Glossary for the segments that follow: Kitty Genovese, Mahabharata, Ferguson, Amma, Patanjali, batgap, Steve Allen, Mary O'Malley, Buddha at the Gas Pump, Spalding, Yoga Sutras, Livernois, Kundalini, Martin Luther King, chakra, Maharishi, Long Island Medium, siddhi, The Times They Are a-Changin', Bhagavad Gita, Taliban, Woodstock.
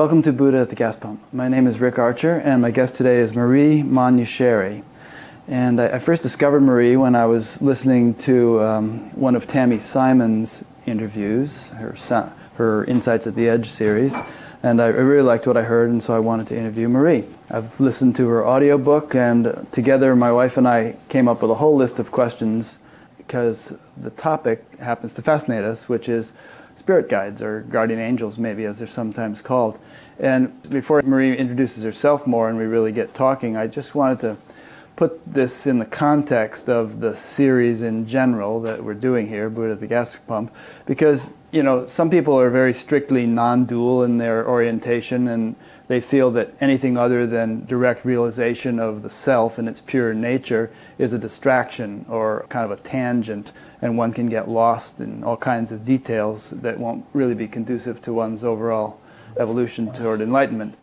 Welcome to Buddha at the Gas Pump. My name is Rick Archer, and my guest today is Marie Manuchehri. And I first discovered Marie when I was listening to one of Tammy Simon's interviews, her Insights at the Edge series, and I really liked what I heard, and so I wanted to interview Marie. I've listened to her audiobook, and together my wife and I came up with a whole list of questions because the topic happens to fascinate us, which is spirit guides, or guardian angels maybe, as they're sometimes called. And before Marie introduces herself more and we really get talking, I just wanted to put this in the context of the series in general that we're doing here, Buddha at the Gas Pump, because, you know, some people are very strictly non-dual in their orientation, and they feel that anything other than direct realization of the self in its pure nature is a distraction or kind of a tangent, and one can get lost in all kinds of details that won't really be conducive to one's overall evolution toward enlightenment.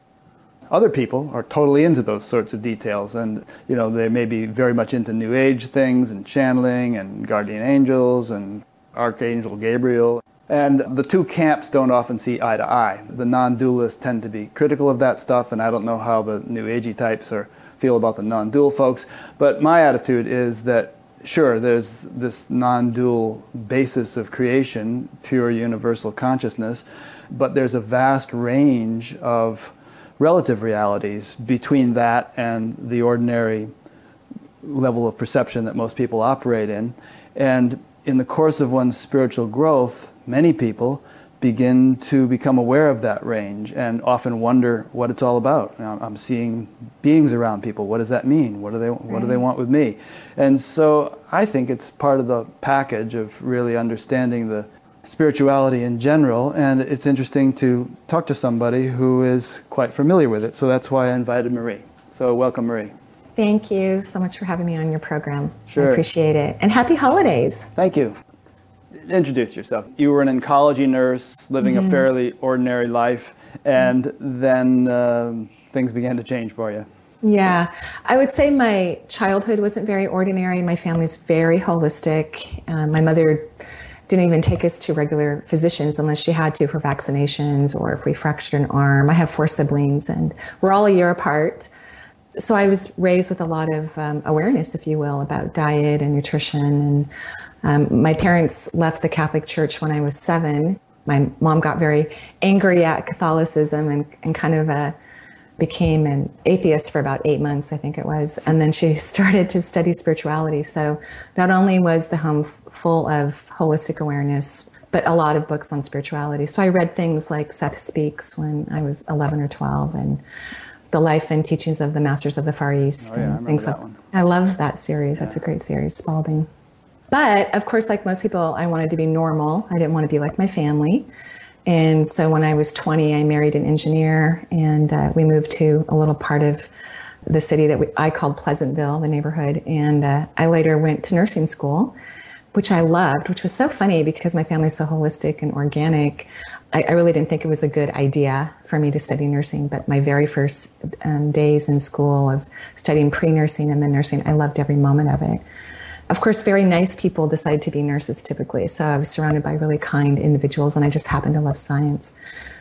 Other people are totally into those sorts of details, and, you know, they may be very much into New Age things and channeling and guardian angels and Archangel Gabriel. And the two camps don't often see eye to eye. The non-dualists tend to be critical of that stuff, and I don't know how the New Agey types feel about the non-dual folks, but my attitude is that, sure, there's this non-dual basis of creation, pure universal consciousness, but there's a vast range of relative realities between that and the ordinary level of perception that most people operate in. And in the course of one's spiritual growth, many people begin to become aware of that range and often wonder what it's all about. Now, I'm seeing beings around people. What does that mean? What do they want with me? And so I think it's part of the package of really understanding the spirituality in general, and it's interesting to talk to somebody who is quite familiar with it, so that's why I invited Marie. So welcome, Marie. Thank you so much for having me on your program. Sure. I appreciate it. And happy holidays. Thank you. Introduce yourself. You were an oncology nurse living a fairly ordinary life, and then things began to change for you. Yeah, I would say my childhood wasn't very ordinary. My family's very holistic. My mother didn't even take us to regular physicians unless she had to for vaccinations or if we fractured an arm. I have 4 siblings, and we're all a year apart. So I was raised with a lot of awareness, if you will, about diet and nutrition. And my parents left the Catholic Church when I was 7. My mom got very angry at Catholicism and kind of became an atheist for about 8 months, I think it was. And then she started to study spirituality. So not only was the home full of holistic awareness, but a lot of books on spirituality. So I read things like Seth Speaks when I was 11 or 12, and The Life and Teachings of the Masters of the Far East. Oh, yeah, and I remember things that one. I love that series. Yeah. That's a great series, Spalding. But of course, like most people, I wanted to be normal. I didn't want to be like my family. And so when I was 20, I married an engineer, and we moved to a little part of the city that I called Pleasantville, the neighborhood. And I later went to nursing school, which I loved, which was so funny because my family's so holistic and organic. I really didn't think it was a good idea for me to study nursing, but my very first days in school of studying pre-nursing and then nursing, I loved every moment of it. Of course, very nice people decide to be nurses typically, so I was surrounded by really kind individuals, and I just happened to love science.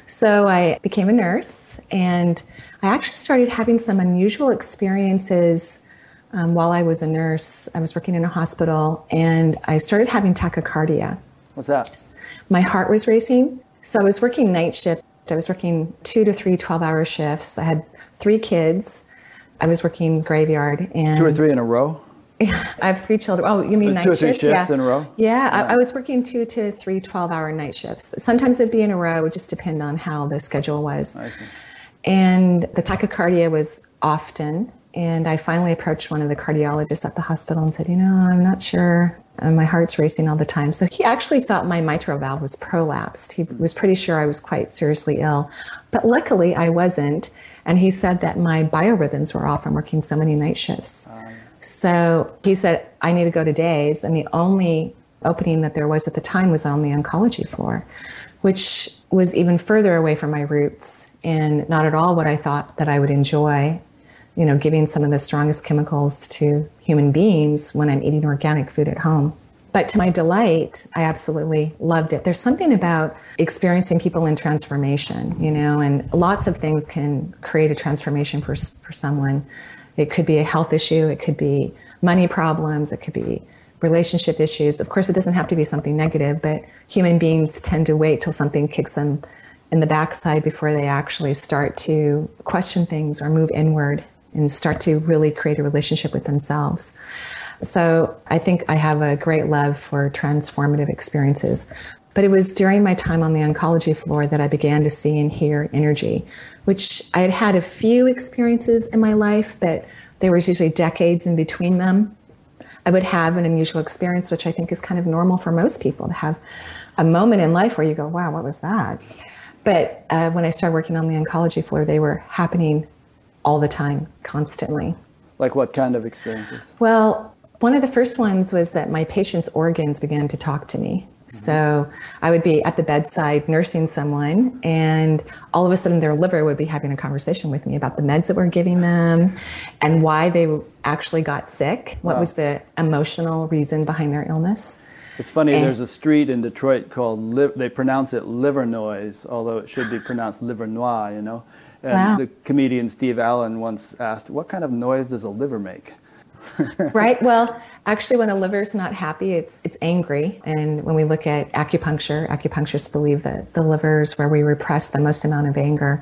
So I became a nurse, and I actually started having some unusual experiences while I was a nurse. I was working in a hospital, and I started having tachycardia. What's that? My heart was racing, so I was working night shift. I was working 2 to 3 12-hour shifts. I had 3 kids. I was working graveyard. And 2 or 3 in a row? I have 3 children. Oh, you mean night shifts? 2 or 3 shifts in a row? Yeah. I was working 2 to 3 12-hour night shifts. Sometimes it'd be in a row. It would just depend on how the schedule was. I see. And the tachycardia was often. And I finally approached one of the cardiologists at the hospital and said, you know, I'm not sure. My heart's racing all the time. So he actually thought my mitral valve was prolapsed. He was pretty sure I was quite seriously ill. But luckily, I wasn't. And he said that my biorhythms were off from working so many night shifts. So he said, I need to go to days. And the only opening that there was at the time was on the oncology floor, which was even further away from my roots and not at all what I thought that I would enjoy, you know, giving some of the strongest chemicals to human beings when I'm eating organic food at home. But to my delight, I absolutely loved it. There's something about experiencing people in transformation, you know, and lots of things can create a transformation for someone. It could be a health issue. It could be money problems. It could be relationship issues. Of course, it doesn't have to be something negative, but human beings tend to wait till something kicks them in the backside before they actually start to question things or move inward and start to really create a relationship with themselves. So I think I have a great love for transformative experiences. But it was during my time on the oncology floor that I began to see and hear energy, which I had had a few experiences in my life, but there was usually decades in between them. I would have an unusual experience, which I think is kind of normal for most people, to have a moment in life where you go, wow, what was that? But when I started working on the oncology floor, they were happening all the time, constantly. Like what kind of experiences? Well, one of the first ones was that my patient's organs began to talk to me. Mm-hmm. So I would be at the bedside nursing someone, and all of a sudden their liver would be having a conversation with me about the meds that we're giving them and why they actually got sick. What was the emotional reason behind their illness? It's funny, there's a street in Detroit called, they pronounce it Livernois, although it should be pronounced Livernois, you know. And the comedian Steve Allen once asked, what kind of noise does a liver make? Right. Well, actually, when a liver's not happy, it's angry. And when we look at acupuncture, acupuncturists believe that the liver is where we repress the most amount of anger.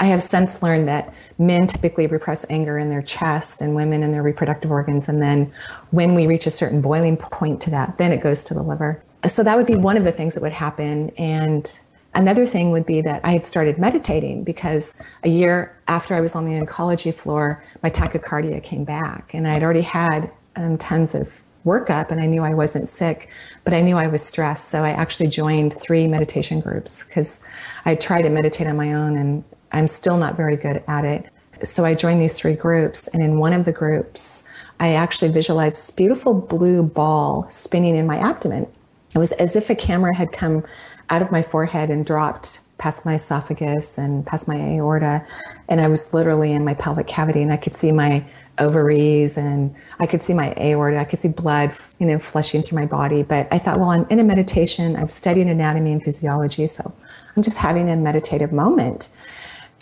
I have since learned that men typically repress anger in their chest and women in their reproductive organs. And then when we reach a certain boiling point to that, then it goes to the liver. So that would be one of the things that would happen. And another thing would be that I had started meditating, because a year after I was on the oncology floor, my tachycardia came back, and I had already had tons of workup, and I knew I wasn't sick, but I knew I was stressed. So I actually joined 3 meditation groups, because I tried to meditate on my own and I'm still not very good at it. So I joined these 3 groups, and in one of the groups, I actually visualized this beautiful blue ball spinning in my abdomen. It was as if a camera had come out of my forehead and dropped past my esophagus and past my aorta. And I was literally in my pelvic cavity, and I could see my ovaries and I could see my aorta. I could see blood, you know, flushing through my body. But I thought, well, I'm in a meditation. I've studied anatomy and physiology, so I'm just having a meditative moment.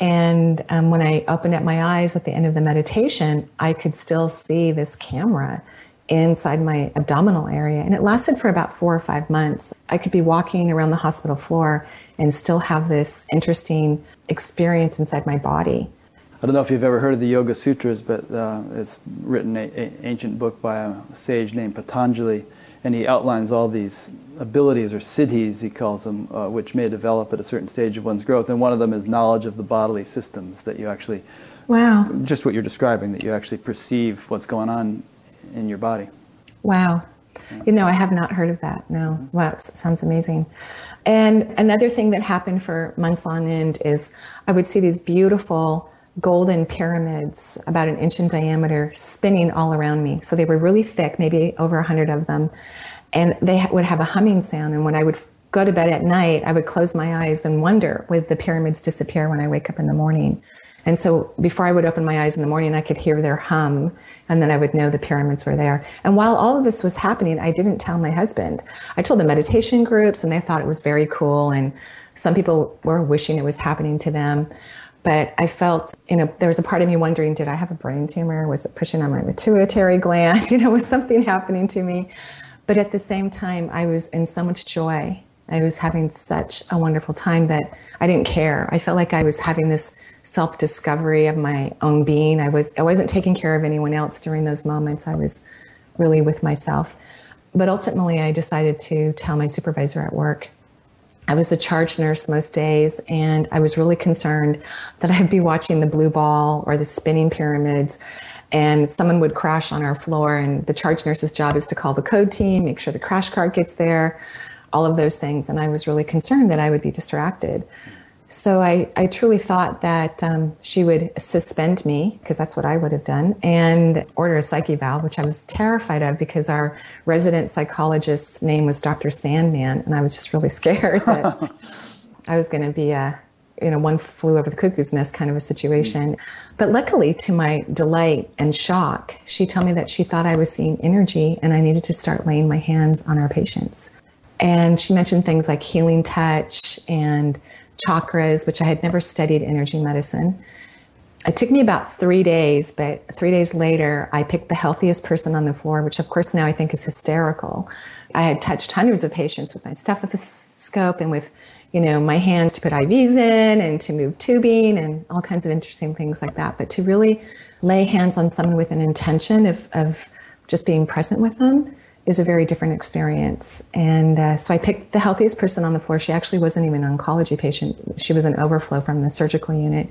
And when I opened up my eyes at the end of the meditation, I could still see this camera inside my abdominal area. And it lasted for about 4 or 5 months. I could be walking around the hospital floor and still have this interesting experience inside my body. I don't know if you've ever heard of the Yoga Sutras, but it's written an ancient book by a sage named Patanjali, and he outlines all these abilities, or siddhis, he calls them, which may develop at a certain stage of one's growth. And one of them is knowledge of the bodily systems, that you actually, just what you're describing, that you actually perceive what's going on in your body. Wow. You know, I have not heard of that. No. Wow. Sounds amazing. And another thing that happened for months on end is I would see these beautiful golden pyramids about an inch in diameter spinning all around me. So they were really thick, maybe over 100 of them. And they would have a humming sound. And when I would go to bed at night, I would close my eyes and wonder, would the pyramids disappear when I wake up in the morning? And so before I would open my eyes in the morning, I could hear their hum, and then I would know the pyramids were there. And while all of this was happening, I didn't tell my husband. I told the meditation groups, and they thought it was very cool, and some people were wishing it was happening to them. But I felt, you know, there was a part of me wondering, did I have a brain tumor? Was it pushing on my pituitary gland? You know, was something happening to me? But at the same time, I was in so much joy. I was having such a wonderful time that I didn't care. I felt like I was having this self-discovery of my own being. I wasn't taking care of anyone else during those moments. I was really with myself. But ultimately, I decided to tell my supervisor at work. I was a charge nurse most days, and I was really concerned that I'd be watching the blue ball or the spinning pyramids, and someone would crash on our floor, and the charge nurse's job is to call the code team, make sure the crash cart gets there, all of those things. And I was really concerned that I would be distracted. So I truly thought that she would suspend me, because that's what I would have done, and order a psyche valve, which I was terrified of, because our resident psychologist's name was Dr. Sandman, and I was just really scared that I was going to be one flew over the cuckoo's nest kind of a situation. But luckily, to my delight and shock, she told me that she thought I was seeing energy and I needed to start laying my hands on our patients. And she mentioned things like healing touch and chakras, which I had never studied energy medicine. It took me about 3 days, but 3 days later, I picked the healthiest person on the floor, which of course now I think is hysterical. I had touched hundreds of patients with my stethoscope and with, my hands to put IVs in and to move tubing and all kinds of interesting things like that. But to really lay hands on someone with an intention of just being present with them is a very different experience. And so I picked the healthiest person on the floor. She actually wasn't even an oncology patient. She was an overflow from the surgical unit.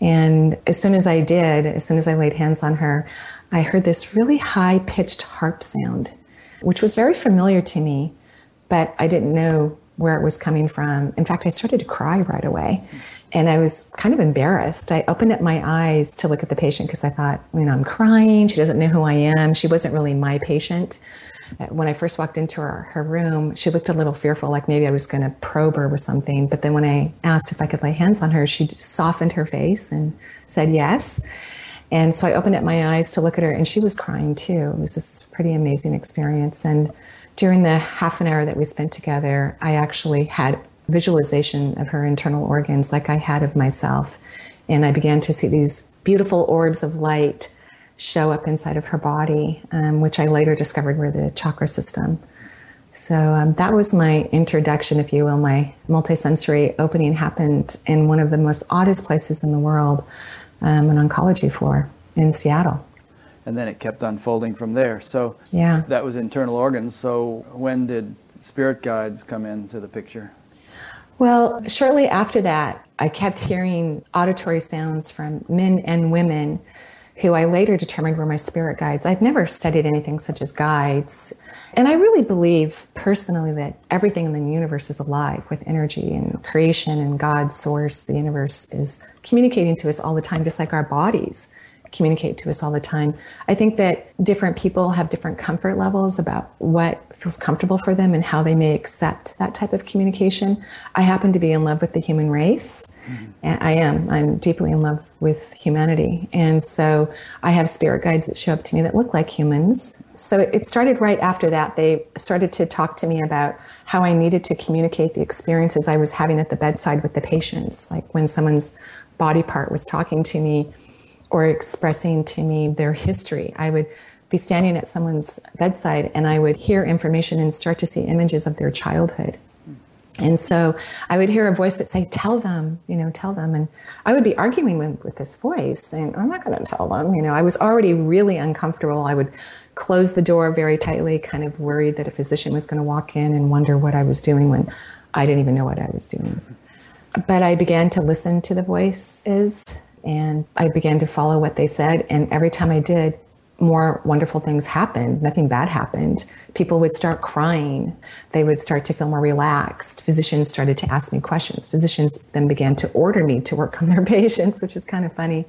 And as soon as I laid hands on her, I heard this really high-pitched harp sound, which was very familiar to me, but I didn't know where it was coming from. In fact, I started to cry right away, and I was kind of embarrassed. I opened up my eyes to look at the patient because I thought, I'm crying. She doesn't know who I am. She wasn't really my patient. When I first walked into her room, she looked a little fearful, like maybe I was going to probe her with something. But then when I asked if I could lay hands on her, she softened her face and said yes. And so I opened up my eyes to look at her, and she was crying too. It was this pretty amazing experience. And during the half an hour that we spent together, I actually had visualization of her internal organs like I had of myself. And I began to see these beautiful orbs of light show up inside of her body, which I later discovered were the chakra system. So that was my introduction, if you will. My multisensory opening happened in one of the most oddest places in the world, an oncology floor in Seattle. And then it kept unfolding from there. So yeah, that was internal organs. So when did spirit guides come into the picture? Well, shortly after that, I kept hearing auditory sounds from men and women who I later determined were my spirit guides. I'd never studied anything such as guides. And I really believe personally that everything in the universe is alive with energy and creation and God's source. The universe is communicating to us all the time, just like our bodies communicate to us all the time. I think that different people have different comfort levels about what feels comfortable for them and how they may accept that type of communication. I happen to be in love with the human race. Mm-hmm. I'm deeply in love with humanity. And so I have spirit guides that show up to me that look like humans. So it started right after that. They started to talk to me about how I needed to communicate the experiences I was having at the bedside with the patients. Like when someone's body part was talking to me, or expressing to me their history. I would be standing at someone's bedside and I would hear information and start to see images of their childhood. And so I would hear a voice that say, tell them. And I would be arguing with this voice saying, I'm not gonna tell them. I was already really uncomfortable. I would close the door very tightly, kind of worried that a physician was gonna walk in and wonder what I was doing when I didn't even know what I was doing. But I began to listen to the voices, and I began to follow what they said. And every time I did, more wonderful things happened. Nothing bad happened. People would start crying. They would start to feel more relaxed. Physicians started to ask me questions. Physicians then began to order me to work on their patients, which was kind of funny,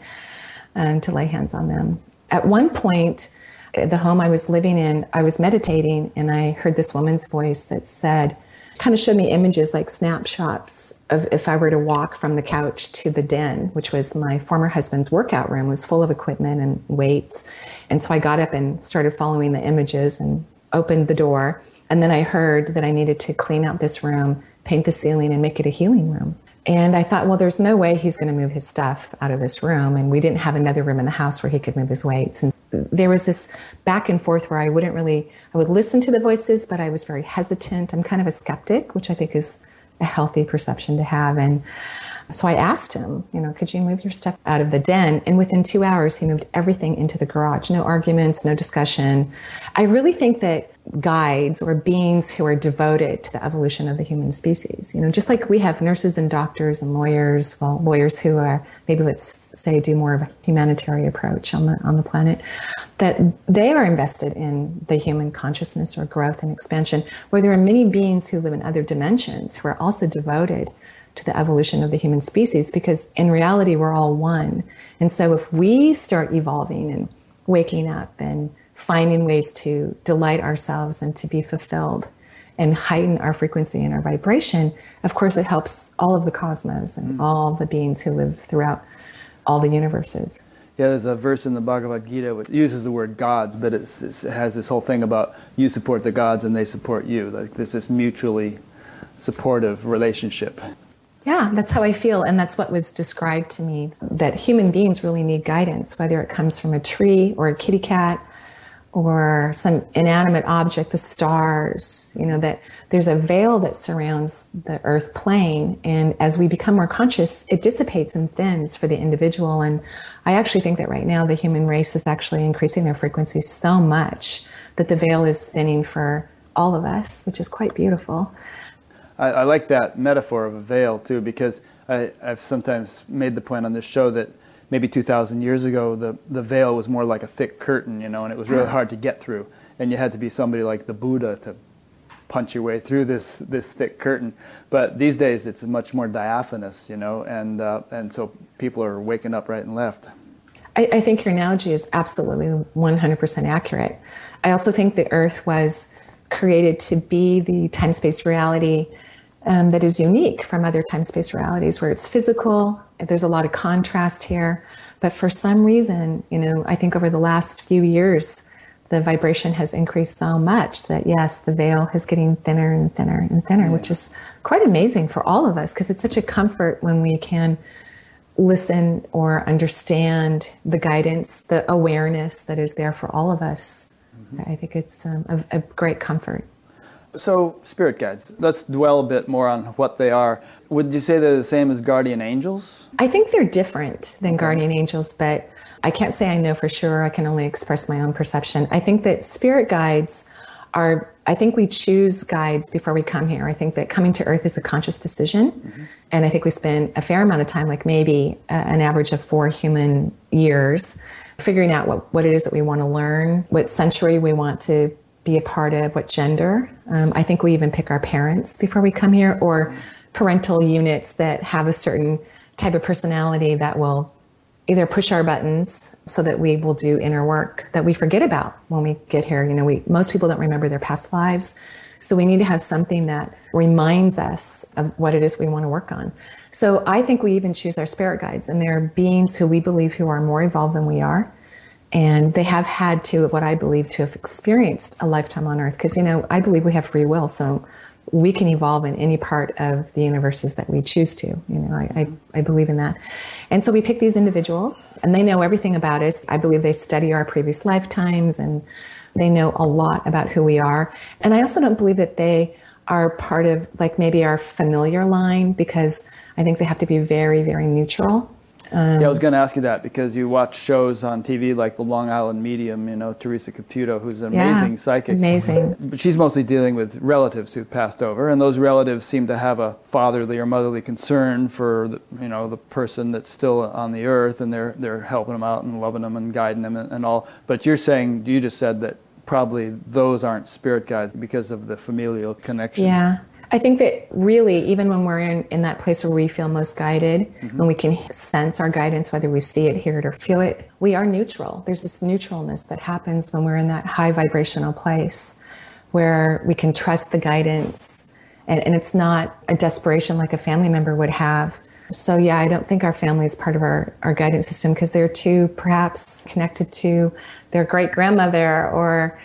to lay hands on them. At one point, at the home I was living in, I was meditating and I heard this woman's voice that said, kind of showed me images like snapshots of if I were to walk from the couch to the den, which was my former husband's workout room, was full of equipment and weights. And so I got up and started following the images and opened the door. And then I heard that I needed to clean out this room, paint the ceiling, and make it a healing room. And I thought, well, there's no way he's going to move his stuff out of this room. And we didn't have another room in the house where he could move his weights. And there was this back and forth where I would listen to the voices, but I was very hesitant. I'm kind of a skeptic, which I think is a healthy perception to have. And so I asked him, could you move your stuff out of the den? And within 2 hours, he moved everything into the garage. No arguments, no discussion. I really think that guides or beings who are devoted to the evolution of the human species, just like we have nurses and doctors and lawyers, well, lawyers who are maybe, let's say, do more of a humanitarian approach on the planet, that they are invested in the human consciousness or growth and expansion, where there are many beings who live in other dimensions who are also devoted to the evolution of the human species, because in reality, we're all one. And so if we start evolving and waking up and finding ways to delight ourselves and to be fulfilled and heighten our frequency and our vibration, of course it helps all of the cosmos and all the beings who live throughout all the universes. Yeah, there's a verse in the Bhagavad Gita which uses the word gods, but it has this whole thing about you support the gods and they support you. Like there's this mutually supportive relationship. Yeah, that's how I feel, and that's what was described to me, that human beings really need guidance, whether it comes from a tree or a kitty cat or some inanimate object, the stars, you know, that there's a veil that surrounds the earth plane. And as we become more conscious, it dissipates and thins for the individual. And I actually think that right now the human race is actually increasing their frequency so much that the veil is thinning for all of us, which is quite beautiful. I like that metaphor of a veil too, because I've sometimes made the point on this show that maybe 2,000 years ago, the veil was more like a thick curtain, you know, and it was really hard to get through. And you had to be somebody like the Buddha to punch your way through this thick curtain. But these days, it's much more diaphanous, you know, and so people are waking up right and left. I think your analogy is absolutely 100% accurate. I also think the Earth was created to be the time-space reality that is unique from other time-space realities, where it's physical. There's a lot of contrast here, but for some reason, you know, I think over the last few years, the vibration has increased so much that yes, the veil is getting thinner and thinner and thinner, which is quite amazing for all of us because it's such a comfort when we can listen or understand the guidance, the awareness that is there for all of us. Mm-hmm. I think it's a great comfort. So, spirit guides, let's dwell a bit more on what they are. Would you say they're the same as guardian angels? I think they're different than guardian angels, but I can't say I know for sure. I can only express my own perception. I think that spirit guides are, I think we choose guides before we come here. I think that coming to Earth is a conscious decision. Mm-hmm. And I think we spend a fair amount of time, like maybe an average of 4 human years, figuring out what it is that we want to learn, what century we want to be a part of, what gender. I think we even pick our parents before we come here, or parental units that have a certain type of personality that will either push our buttons so that we will do inner work that we forget about when we get here. You know, most people don't remember their past lives. So we need to have something that reminds us of what it is we want to work on. So I think we even choose our spirit guides, and they're beings who we believe who are more evolved than we are. And they have had to, what I believe, to have experienced a lifetime on Earth. Because, you know, I believe we have free will, so we can evolve in any part of the universes that we choose to. You know, I believe in that. And so we pick these individuals, and they know everything about us. I believe they study our previous lifetimes, and they know a lot about who we are. And I also don't believe that they are part of, like, maybe our familiar line, because I think they have to be very, very neutral. Yeah, I was going to ask you that, because you watch shows on TV like the Long Island Medium, you know, Teresa Caputo, who's an amazing psychic. Amazing. But she's mostly dealing with relatives who passed over, and those relatives seem to have a fatherly or motherly concern for, you know, the person that's still on the earth, and they're helping them out and loving them and guiding them and all. But you're saying, you just said that probably those aren't spirit guides because of the familial connection. Yeah. I think that really, even when we're in that place where we feel most guided, when we can sense our guidance, whether we see it, hear it, or feel it, we are neutral. There's this neutralness that happens when we're in that high vibrational place where we can trust the guidance, and it's not a desperation like a family member would have. So yeah, I don't think our family is part of our guidance system, because they're too perhaps connected to their great-grandmother or,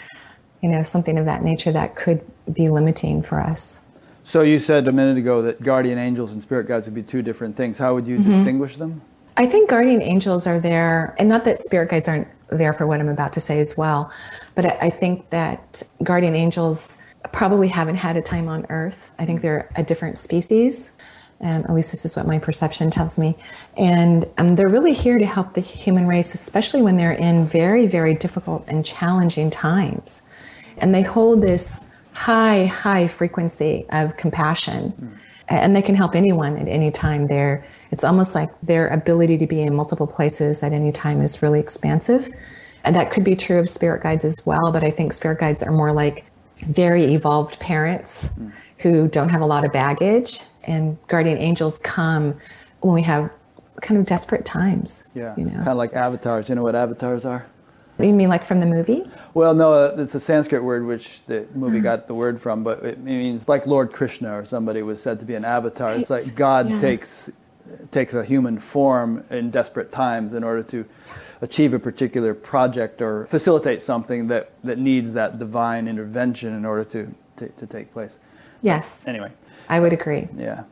you know, something of that nature that could be limiting for us. So you said a minute ago that guardian angels and spirit guides would be 2 different things. How would you distinguish them? I think guardian angels are there, and not that spirit guides aren't there for what I'm about to say as well, but I think that guardian angels probably haven't had a time on Earth. I think they're a different species. At least this is what my perception tells me. And they're really here to help the human race, especially when they're in very, very difficult and challenging times. And they hold this high frequency of compassion, and they can help anyone at any time. There, it's almost like their ability to be in multiple places at any time is really expansive, and that could be true of spirit guides as well. But I think spirit guides are more like very evolved parents who don't have a lot of baggage, and guardian angels come when we have kind of desperate times. Yeah, you know? Kind of like avatars. You know what avatars are? You mean like from the movie? Well, no, it's a Sanskrit word which the movie got the word from, but it means like Lord Krishna or somebody was said to be an avatar. Right. It's like God takes a human form in desperate times in order to achieve a particular project or facilitate something that needs that divine intervention in order to take place. Yes. But anyway. I would agree. Yeah.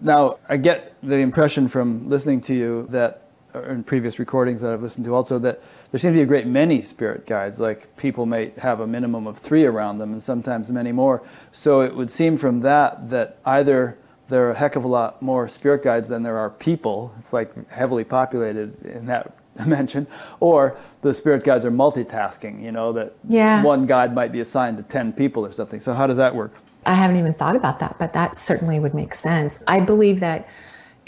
Now, I get the impression from listening to you that, or in previous recordings that I've listened to also, that there seem to be a great many spirit guides. Like people may have a minimum of 3 around them and sometimes many more. So it would seem from that either there are a heck of a lot more spirit guides than there are people. It's like heavily populated in that dimension. Or the spirit guides are multitasking, that one guide might be assigned to 10 people or something. So how does that work? I haven't even thought about that, but that certainly would make sense. I believe that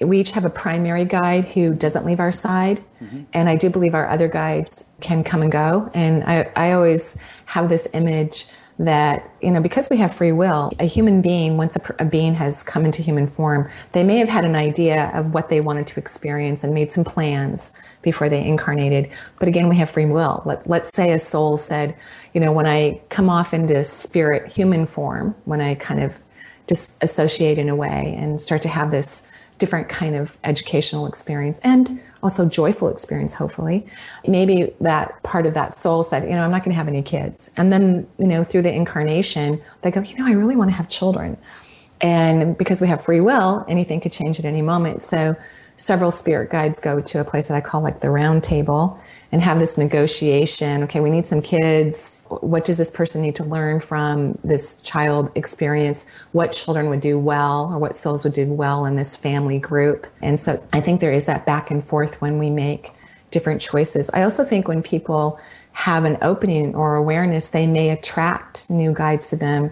we each have a primary guide who doesn't leave our side. Mm-hmm. And I do believe our other guides can come and go. And I always have this image that, because we have free will, a human being, once a being has come into human form, they may have had an idea of what they wanted to experience and made some plans before they incarnated. But again, we have free will. Let's say a soul said, when I come off into spirit human form, when I kind of just associate in a way and start to have this different kind of educational experience and also joyful experience, hopefully. Maybe that part of that soul said, I'm not going to have any kids. And then, through the incarnation, they go, I really want to have children. And because we have free will, anything could change at any moment. So several spirit guides go to a place that I call like the round table and have this negotiation. Okay, we need some kids. What does this person need to learn from this child experience? What children would do well, or what souls would do well in this family group? And so I think there is that back and forth when we make different choices. I also think when people have an opening or awareness, they may attract new guides to them.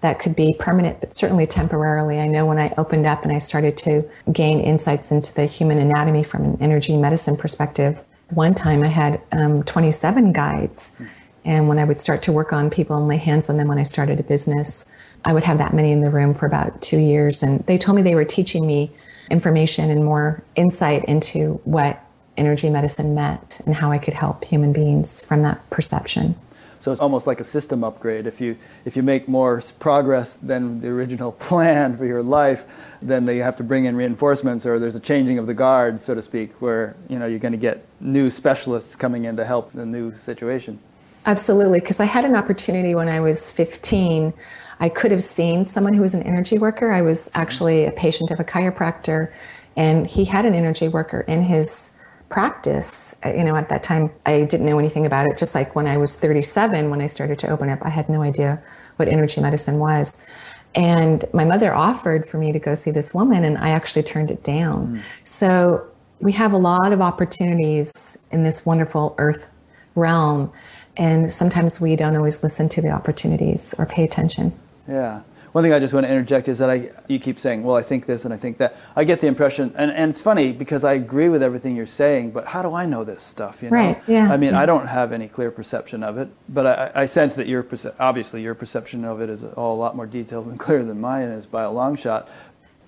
That could be permanent, but certainly temporarily. I know when I opened up and I started to gain insights into the human anatomy from an energy medicine perspective, one time I had 27 guides, and when I would start to work on people and lay hands on them when I started a business, I would have that many in the room for about 2 years, and they told me they were teaching me information and more insight into what energy medicine meant and how I could help human beings from that perception. So it's almost like a system upgrade. If you make more progress than the original plan for your life, then you have to bring in reinforcements, or there's a changing of the guard, so to speak, where you're going to get new specialists coming in to help the new situation. Absolutely, because I had an opportunity when I was 15. I could have seen someone who was an energy worker. I was actually a patient of a chiropractor, and he had an energy worker in his practice. At that time, I didn't know anything about it. Just like when I was 37, when I started to open up, I had no idea what energy medicine was. And my mother offered for me to go see this woman, and I actually turned it down. Mm. So we have a lot of opportunities in this wonderful earth realm. And sometimes we don't always listen to the opportunities or pay attention. Yeah. One thing I just want to interject is that you keep saying, well, I think this and I think that. I get the impression, and it's funny because I agree with everything you're saying, but how do I know this stuff? Right, yeah. I mean, I don't have any clear perception of it, but I sense that your perception of it is a lot more detailed and clear than mine is by a long shot.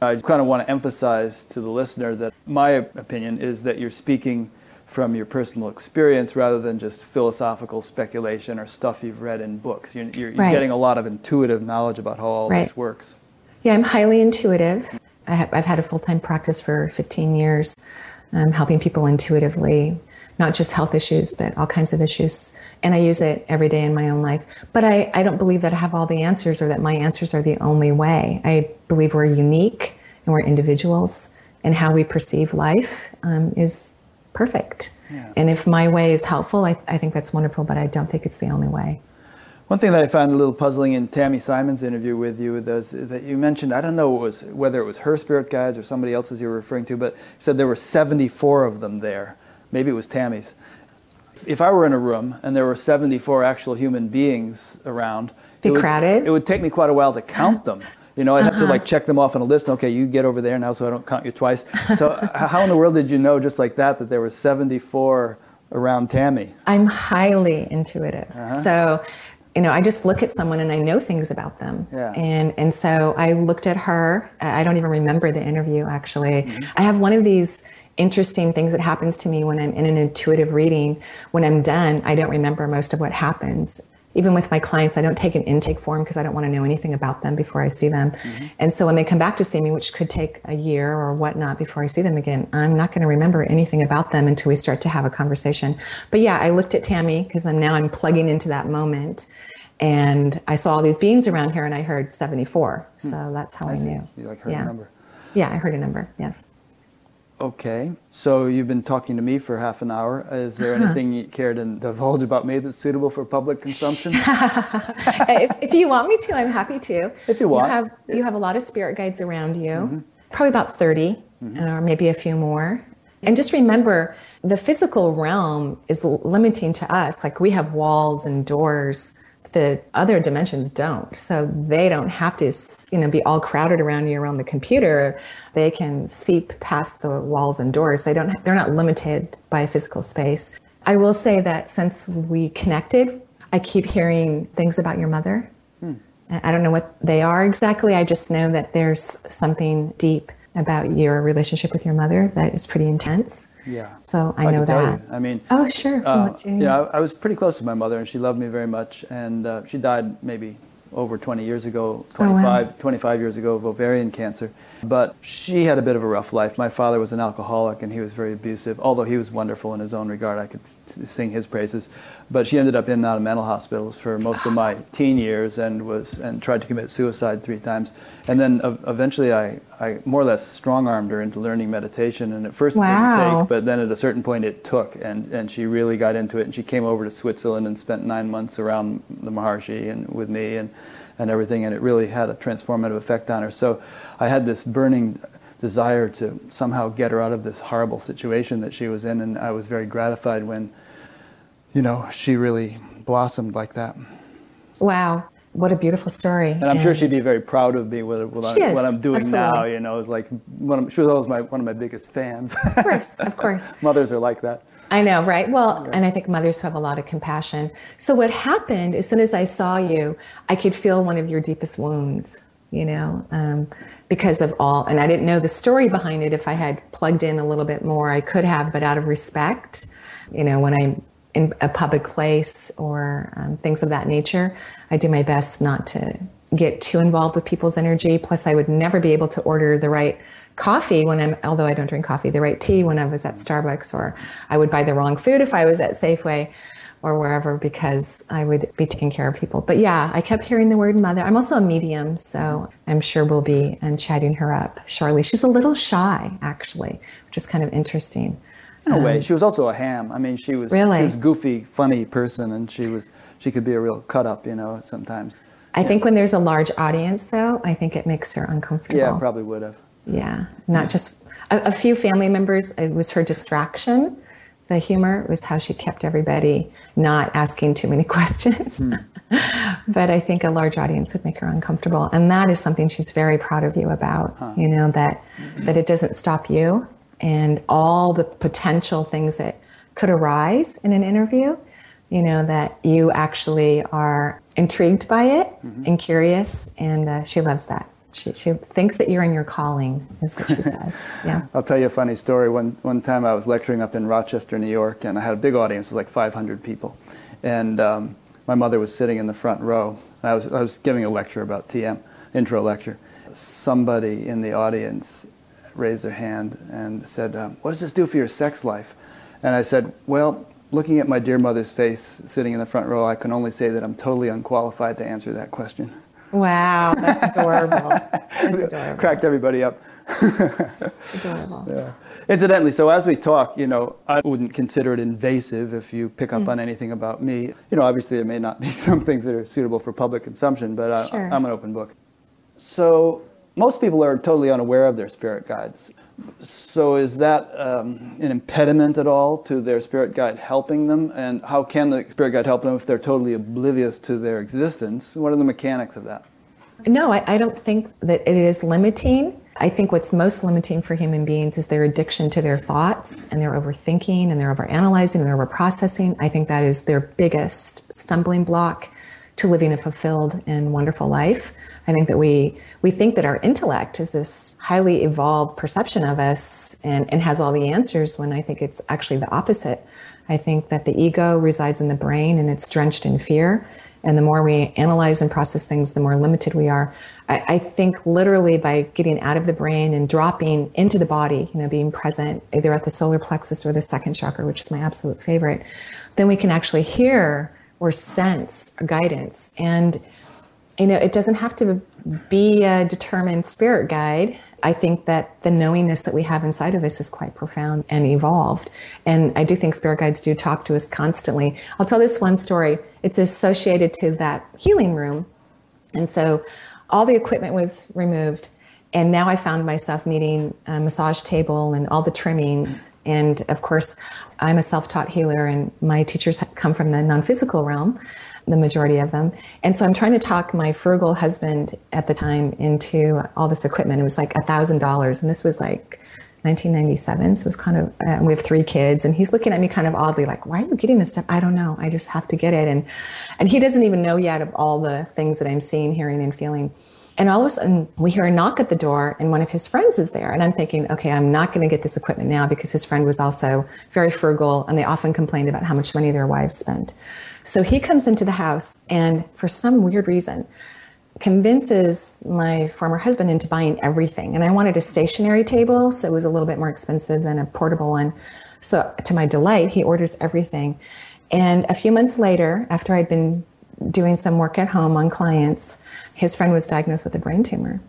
I kind of want to emphasize to the listener that my opinion is that you're speaking from your personal experience rather than just philosophical speculation or stuff you've read in books. You're getting a lot of intuitive knowledge about how all this works. Yeah, I'm highly intuitive. I've had a full-time practice for 15 years, helping people intuitively, not just health issues, but all kinds of issues. And I use it every day in my own life. But I don't believe that I have all the answers or that my answers are the only way. I believe we're unique and we're individuals, and how we perceive life is perfect. Yeah. And if my way is helpful, I think that's wonderful, but I don't think it's the only way. One thing that I found a little puzzling in Tammy Simon's interview with you is that you mentioned, I don't know whether it was her spirit guides or somebody else's you were referring to, but you said there were 74 of them there. Maybe it was Tammy's. If I were in a room and there were 74 actual human beings around, it would take me quite a while to count them. I'd have to check them off on a list. Okay, you get over there now so I don't count you twice. So how in the world did you know just like that there were 74 around Tammy? I'm highly intuitive. Uh-huh. So, I just look at someone and I know things about them. Yeah. And so I looked at her. I don't even remember the interview, actually. Mm-hmm. I have one of these interesting things that happens to me when I'm in an intuitive reading. When I'm done, I don't remember most of what happens. Even with my clients, I don't take an intake form because I don't want to know anything about them before I see them. Mm-hmm. And so when they come back to see me, which could take a year or whatnot before I see them again, I'm not going to remember anything about them until we start to have a conversation. But yeah, I looked at Tammy because I'm plugging into that moment. And I saw all these beings around here and I heard 74. So that's how I knew. You heard a number. Yeah, I heard a number. Yes. Okay, so you've been talking to me for half an hour. Is there anything you care to divulge about me that's suitable for public consumption? If you want me to, I'm happy to. If you want. You have a lot of spirit guides around you, mm-hmm. probably about 30 mm-hmm. or maybe a few more. And just remember, the physical realm is limiting to us. Like we have walls and doors. The other dimensions don't, so they don't have to, be all crowded around you around the computer. They can seep past the walls and doors. They're not limited by physical space. I will say that since we connected, I keep hearing things about your mother. I don't know what they are exactly. I just know that there's something deep about your relationship with your mother that is pretty intense. Yeah. So I know that. I was pretty close to my mother and she loved me very much. And she died maybe over 20 years ago, 25 years ago of ovarian cancer. But she had a bit of a rough life. My father was an alcoholic and he was very abusive, although he was wonderful in his own regard. I could sing his praises. But she ended up in and out of mental hospitals for most of my teen years and tried to commit suicide 3 times. And then eventually I more or less strong-armed her into learning meditation. And at first it didn't take, but then at a certain point it took. And she really got into it. And she came over to Switzerland and spent 9 months around the Maharishi and with me and everything. And it really had a transformative effect on her. So I had this burning desire to somehow get her out of this horrible situation that she was in. And I was very gratified when, she really blossomed like that. Wow. What a beautiful story. And I'm sure she'd be very proud of me what I'm doing now. It's like she was always one of my biggest fans. Of course, of course. Mothers are like that. I know, right? Well, okay. And I think mothers have a lot of compassion. So what happened, as soon as I saw you, I could feel one of your deepest wounds, because of all. And I didn't know the story behind it. If I had plugged in a little bit more, I could have, but out of respect, when I'm in a public place or things of that nature, I do my best not to get too involved with people's energy. Plus, I would never be able to order the right coffee although I don't drink coffee, the right tea when I was at Starbucks, or I would buy the wrong food if I was at Safeway or wherever, because I would be taking care of people. But yeah, I kept hearing the word mother. I'm also a medium, so I'm sure we'll be chatting her up shortly. She's a little shy, actually, which is kind of interesting. In a way, she was also a ham. She was really? She was goofy, funny person, and she could be a real cut up, sometimes. I think when there's a large audience, though, I think it makes her uncomfortable. Yeah, probably would have. Yeah, not just a few family members. It was her distraction. The humor was how she kept everybody not asking too many questions. But I think a large audience would make her uncomfortable. And that is something she's very proud of you about, that it doesn't stop you and all the potential things that could arise in an interview, that you actually are intrigued by it and curious. And she loves that. She thinks that you're in your calling, is what she says. Yeah. I'll tell you a funny story. One time I was lecturing up in Rochester, New York, and I had a big audience. It was like 500 people. And my mother was sitting in the front row. I was giving a lecture about TM, intro lecture. Somebody in the audience raised their hand and said, what does this do for your sex life? And I said, well, looking at my dear mother's face sitting in the front row, I can only say that I'm totally unqualified to answer that question. Wow, that's adorable. Cracked everybody up. Adorable. Yeah. Incidentally, so as we talk, I wouldn't consider it invasive if you pick up on anything about me. Obviously there may not be some things that are suitable for public consumption, but I'm an open book. So most people are totally unaware of their spirit guides. So is that an impediment at all to their spirit guide helping them? And how can the spirit guide help them if they're totally oblivious to their existence? What are the mechanics of that? No, I don't think that it is limiting. I think what's most limiting for human beings is their addiction to their thoughts and their overthinking and their overanalyzing and their overprocessing. I think that is their biggest stumbling block to living a fulfilled and wonderful life. I think that we think that our intellect is this highly evolved perception of us and has all the answers, when I think it's actually the opposite. I think that the ego resides in the brain and it's drenched in fear. And the more we analyze and process things, the more limited we are. I think literally by getting out of the brain and dropping into the body, you know, being present either at the solar plexus or the second chakra, which is my absolute favorite, then we can actually hear or sense guidance. And, you know, it doesn't have to be a determined spirit guide. I think that the knowingness that we have inside of us is quite profound and evolved. And I do think spirit guides do talk to us constantly. I'll tell this one story. It's associated to that healing room. And so all the equipment was removed. And now I found myself needing a massage table and all the trimmings. And of course, I'm a self-taught healer, and my teachers come from the non-physical realm, the majority of them. And so I'm trying to talk my frugal husband at the time into all this equipment. It was like $1,000. And this was like 1997. So it was kind of, we have 3 kids, and he's looking at me kind of oddly, like, why are you getting this stuff? I don't know. I just have to get it. And he doesn't even know yet of all the things that I'm seeing, hearing, and feeling. And all of a sudden we hear a knock at the door, and one of his friends is there. And I'm thinking, okay, I'm not going to get this equipment now, because his friend was also very frugal, and they often complained about how much money their wives spent. So he comes into the house and for some weird reason convinces my former husband into buying everything. And I wanted a stationary table, so it was a little bit more expensive than a portable one. So to my delight, he orders everything. And a few months later, after I'd been doing some work at home on clients, his friend was diagnosed with a brain tumor.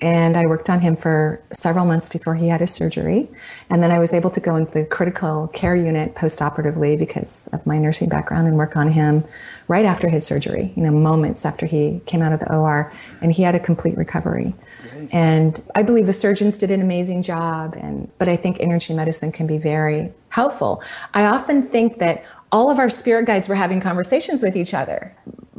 And I worked on him for several months before he had his surgery. And then I was able to go into the critical care unit post-operatively because of my nursing background and work on him right after his surgery, you know, moments after he came out of the OR, and he had a complete recovery. Great. And I believe the surgeons did an amazing job. But I think energy medicine can be very helpful. I often think that all of our spirit guides were having conversations with each other.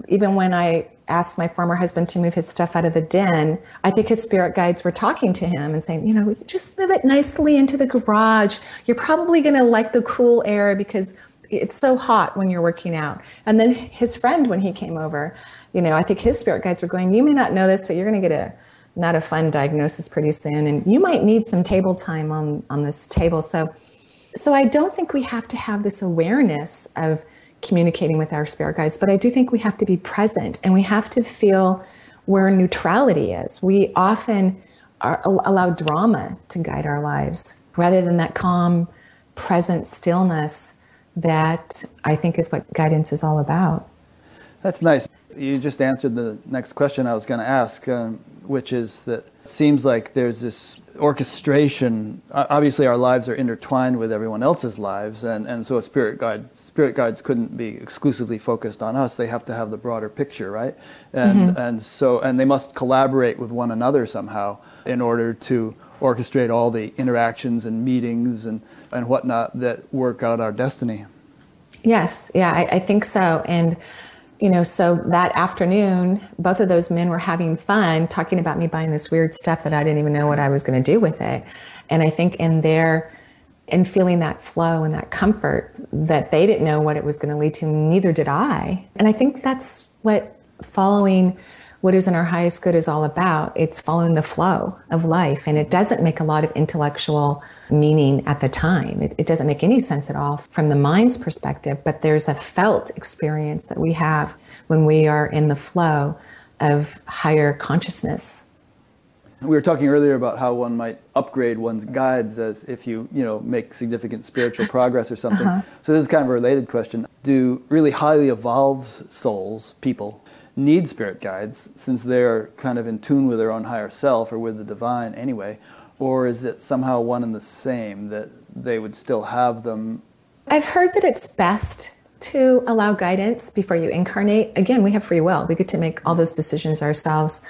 Even when I asked my former husband to move his stuff out of the den, I think his spirit guides were talking to him and saying, you know, just move it nicely into the garage. You're probably going to like the cool air because it's so hot when you're working out. And then his friend, when he came over, you know, I think his spirit guides were going, you may not know this, but you're going to get not a fun diagnosis pretty soon. And you might need some table time on this table. So I don't think we have to have this awareness of communicating with our spirit guides, but I do think we have to be present, and we have to feel where neutrality is. We often allow drama to guide our lives rather than that calm, present stillness that I think is what guidance is all about. That's nice. You just answered the next question I was going to ask, which is that it seems like there's this orchestration. Obviously, our lives are intertwined with everyone else's lives, and so spirit guides couldn't be exclusively focused on us. They have to have the broader picture, right? And and they must collaborate with one another somehow in order to orchestrate all the interactions and meetings and whatnot that work out our destiny. Yes, yeah, I think so. And you know, so that afternoon, both of those men were having fun talking about me buying this weird stuff that I didn't even know what I was going to do with it. And I think in feeling that flow and that comfort that they didn't know what it was going to lead to, neither did I. And I think that's what following what is in our highest good is all about. It's following the flow of life. And it doesn't make a lot of intellectual meaning at the time. It doesn't make any sense at all from the mind's perspective, but there's a felt experience that we have when we are in the flow of higher consciousness. We were talking earlier about how one might upgrade one's guides as if you make significant spiritual progress or something. So this is kind of a related question. Do really highly evolved souls, people, need spirit guides since they're kind of in tune with their own higher self or with the divine anyway? Or is it somehow one and the same that they would still have them? I've heard that it's best to allow guidance before you incarnate. Again, we have free will. We get to make all those decisions ourselves.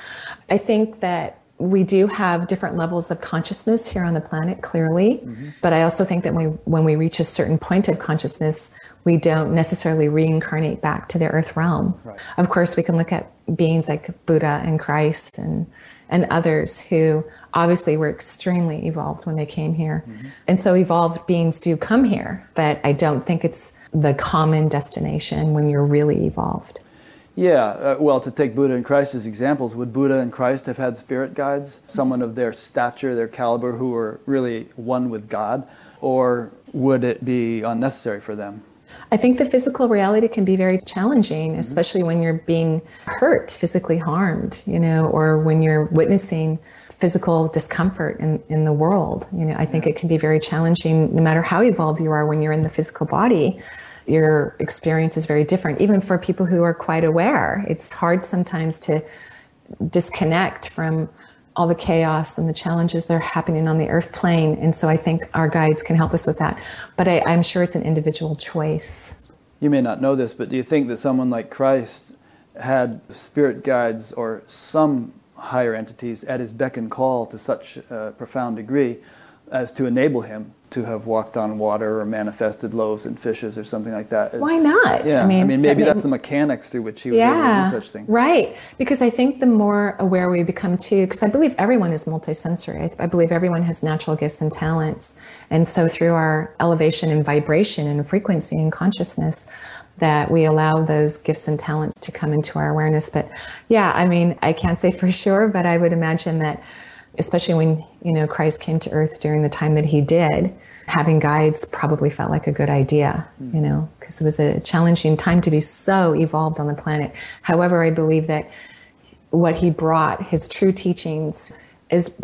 I think that we do have different levels of consciousness here on the planet, clearly. But I also think that when we reach a certain point of consciousness, we don't necessarily reincarnate back to the earth realm. Right. Of course, we can look at beings like Buddha and Christ and others who obviously were extremely evolved when they came here. And so evolved beings do come here, but I don't think it's the common destination when you're really evolved. Yeah, well, to take Buddha and Christ as examples, would Buddha and Christ have had spirit guides? Someone of their stature, their caliber, who were really one with God? Or would it be unnecessary for them? I think the physical reality can be very challenging, especially when you're being hurt, physically harmed, you know, or when you're witnessing physical discomfort in the world. You know, I think it can be very challenging, no matter how evolved you are, when you're in the physical body. Your experience is very different. Even for people who are quite aware, it's hard sometimes to disconnect from all the chaos and the challenges that are happening on the earth plane. And so I think our guides can help us with that. But I'm sure it's an individual choice. You may not know this, but do you think that someone like Christ had spirit guides or some higher entities at his beck and call to such a profound degree as to enable him to have walked on water or manifested loaves and fishes or something like that? Why not? Yeah. I mean maybe that's the mechanics through which he was able to do such things. Right. Because I think the more aware we become too, because I believe everyone is multisensory. I believe everyone has natural gifts and talents. And so through our elevation and vibration and frequency and consciousness, that we allow those gifts and talents to come into our awareness. But yeah, I mean, I can't say for sure, but I would imagine that, especially when, you know, Christ came to earth during the time that he did, having guides probably felt like a good idea, you know, because it was a challenging time to be so evolved on the planet. However, I believe that what he brought, his true teachings, is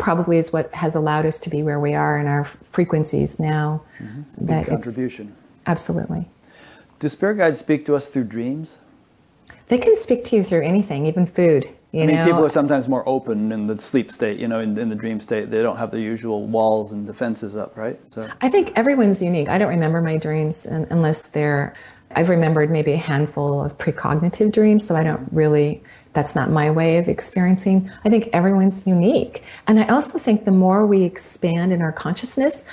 what has allowed us to be where we are in our frequencies now. Mm-hmm. That contribution. Absolutely. Do spirit guides speak to us through dreams? They can speak to you through anything, even food. You know, people are sometimes more open in the sleep state, you know, in the dream state. They don't have the usual walls and defenses up, right? So I think everyone's unique. I don't remember my dreams unless I've remembered maybe a handful of precognitive dreams, so I don't really, that's not my way of experiencing. I think everyone's unique. And I also think the more we expand in our consciousness,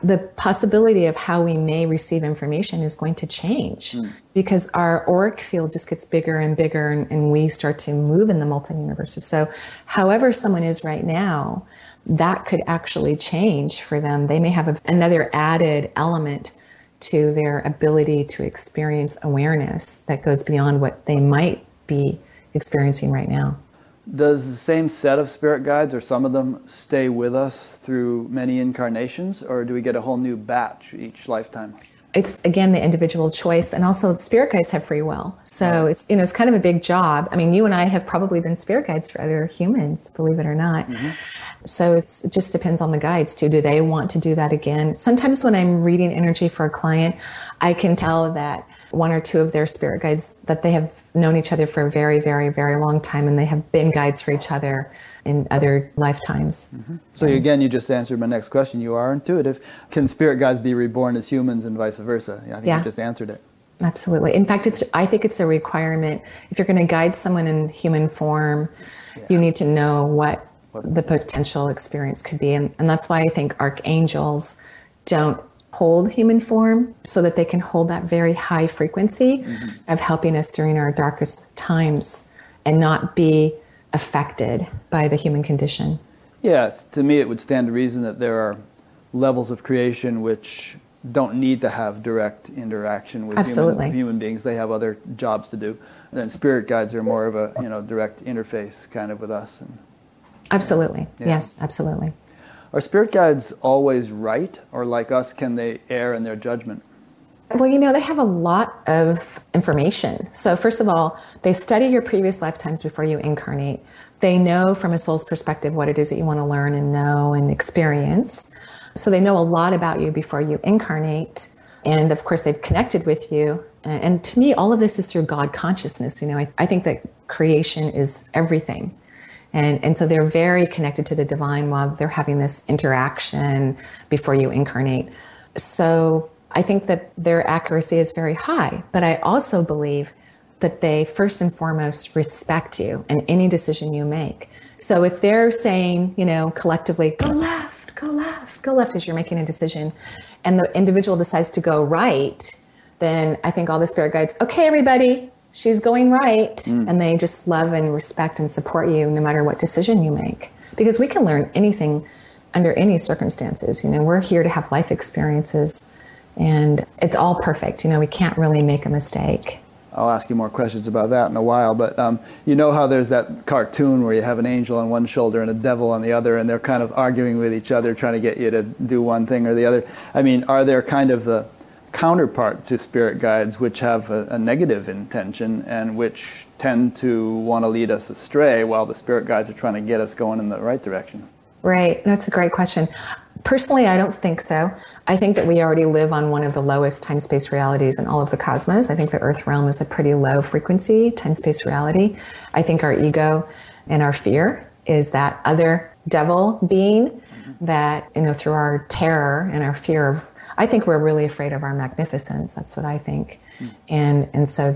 the possibility of how we may receive information is going to change because our auric field just gets bigger and bigger and we start to move in the multi-universes. So however someone is right now, that could actually change for them. They may have another added element to their ability to experience awareness that goes beyond what they might be experiencing right now. Does the same set of spirit guides, or some of them, stay with us through many incarnations, or do we get a whole new batch each lifetime? It's, again, the individual choice, and also spirit guides have free will. So it's, you know, it's kind of a big job. I mean, you and I have probably been spirit guides for other humans, believe it or not. Mm-hmm. So it just depends on the guides too. Do they want to do that again? Sometimes when I'm reading energy for a client, I can tell that one or two of their spirit guides, that they have known each other for a very, very, very long time, and they have been guides for each other in other lifetimes. Mm-hmm. So again, you just answered my next question. You are intuitive. Can spirit guides be reborn as humans and vice versa? Yeah, I think you just answered it. Absolutely. In fact, I think it's a requirement. If you're going to guide someone in human form, you need to know what the potential experience could be. And that's why I think archangels don't hold human form, so that they can hold that very high frequency of helping us during our darkest times and not be affected by the human condition. Yeah, to me it would stand to reason that there are levels of creation which don't need to have direct interaction with human beings. They have other jobs to do. And then spirit guides are more of a, you know, direct interface kind of with us. And, absolutely. Yeah. Yes, absolutely. Are spirit guides always right, or like us, can they err in their judgment? Well, you know, they have a lot of information. So first of all, they study your previous lifetimes before you incarnate. They know from a soul's perspective what it is that you want to learn and know and experience. So they know a lot about you before you incarnate. And of course, they've connected with you. And to me, all of this is through God consciousness. You know, I think that creation is everything. And so they're very connected to the divine while they're having this interaction before you incarnate. So I think that their accuracy is very high, but I also believe that they first and foremost respect you and any decision you make. So if they're saying, you know, collectively, go left as you're making a decision, and the individual decides to go right, then I think all the spirit guides, okay, everybody, she's going right, and they just love and respect and support you no matter what decision you make. Because we can learn anything under any circumstances. You know, we're here to have life experiences, and it's all perfect. You know, we can't really make a mistake. I'll ask you more questions about that in a while, but you know how there's that cartoon where you have an angel on one shoulder and a devil on the other, and they're kind of arguing with each other, trying to get you to do one thing or the other. I mean, are there kind of the counterpart to spirit guides which have a negative intention and which tend to want to lead us astray while the spirit guides are trying to get us going in the right direction? Right. That's a great question. Personally, I don't think so. I think that we already live on one of the lowest time-space realities in all of the cosmos. I think the Earth realm is a pretty low frequency time-space reality. I think our ego and our fear is that other devil being that, you know, through our terror and our fear of, I think we're really afraid of our magnificence. That's what I think. And so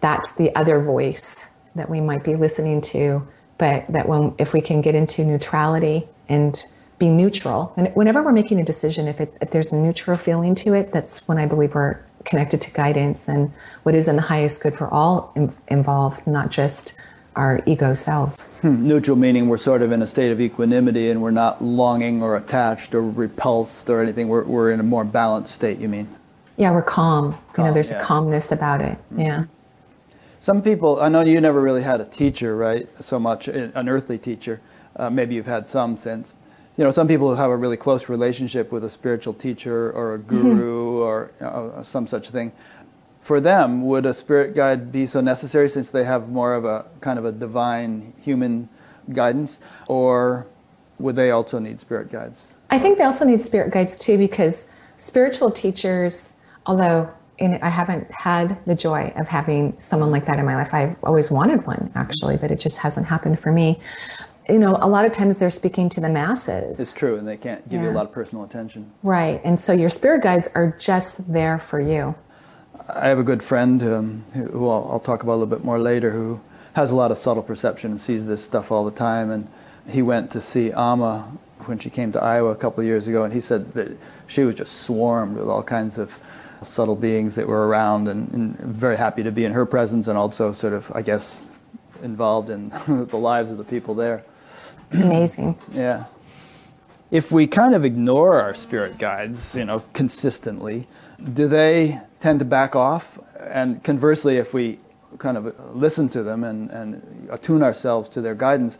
that's the other voice that we might be listening to, but that if we can get into neutrality and be neutral. And whenever we're making a decision, if there's a neutral feeling to it, that's when I believe we're connected to guidance and what is in the highest good for all involved, not just our ego selves. Neutral meaning we're sort of in a state of equanimity and we're not longing or attached or repulsed or anything. We're in a more balanced state, you mean? Yeah, we're calm. You know, there's a calmness about it. Mm-hmm. Yeah. Some people, I know you never really had a teacher, right? So much, an earthly teacher. Maybe you've had some since. You know, some people have a really close relationship with a spiritual teacher or a guru or some such thing. For them, would a spirit guide be so necessary since they have more of a kind of a divine human guidance? Or would they also need spirit guides? I think they also need spirit guides too, because spiritual teachers, although I haven't had the joy of having someone like that in my life. I've always wanted one, actually, but it just hasn't happened for me. You know, a lot of times they're speaking to the masses. It's true, and they can't give you a lot of personal attention. Right, and so your spirit guides are just there for you. I have a good friend who I'll talk about a little bit more later, who has a lot of subtle perception and sees this stuff all the time. And he went to see Amma when she came to Iowa a couple of years ago, and he said that she was just swarmed with all kinds of subtle beings that were around, and very happy to be in her presence, and also sort of, I guess, involved in the lives of the people there. Amazing. Yeah. If we kind of ignore our spirit guides, you know, consistently, do they tend to back off? And conversely, if we kind of listen to them and attune ourselves to their guidance,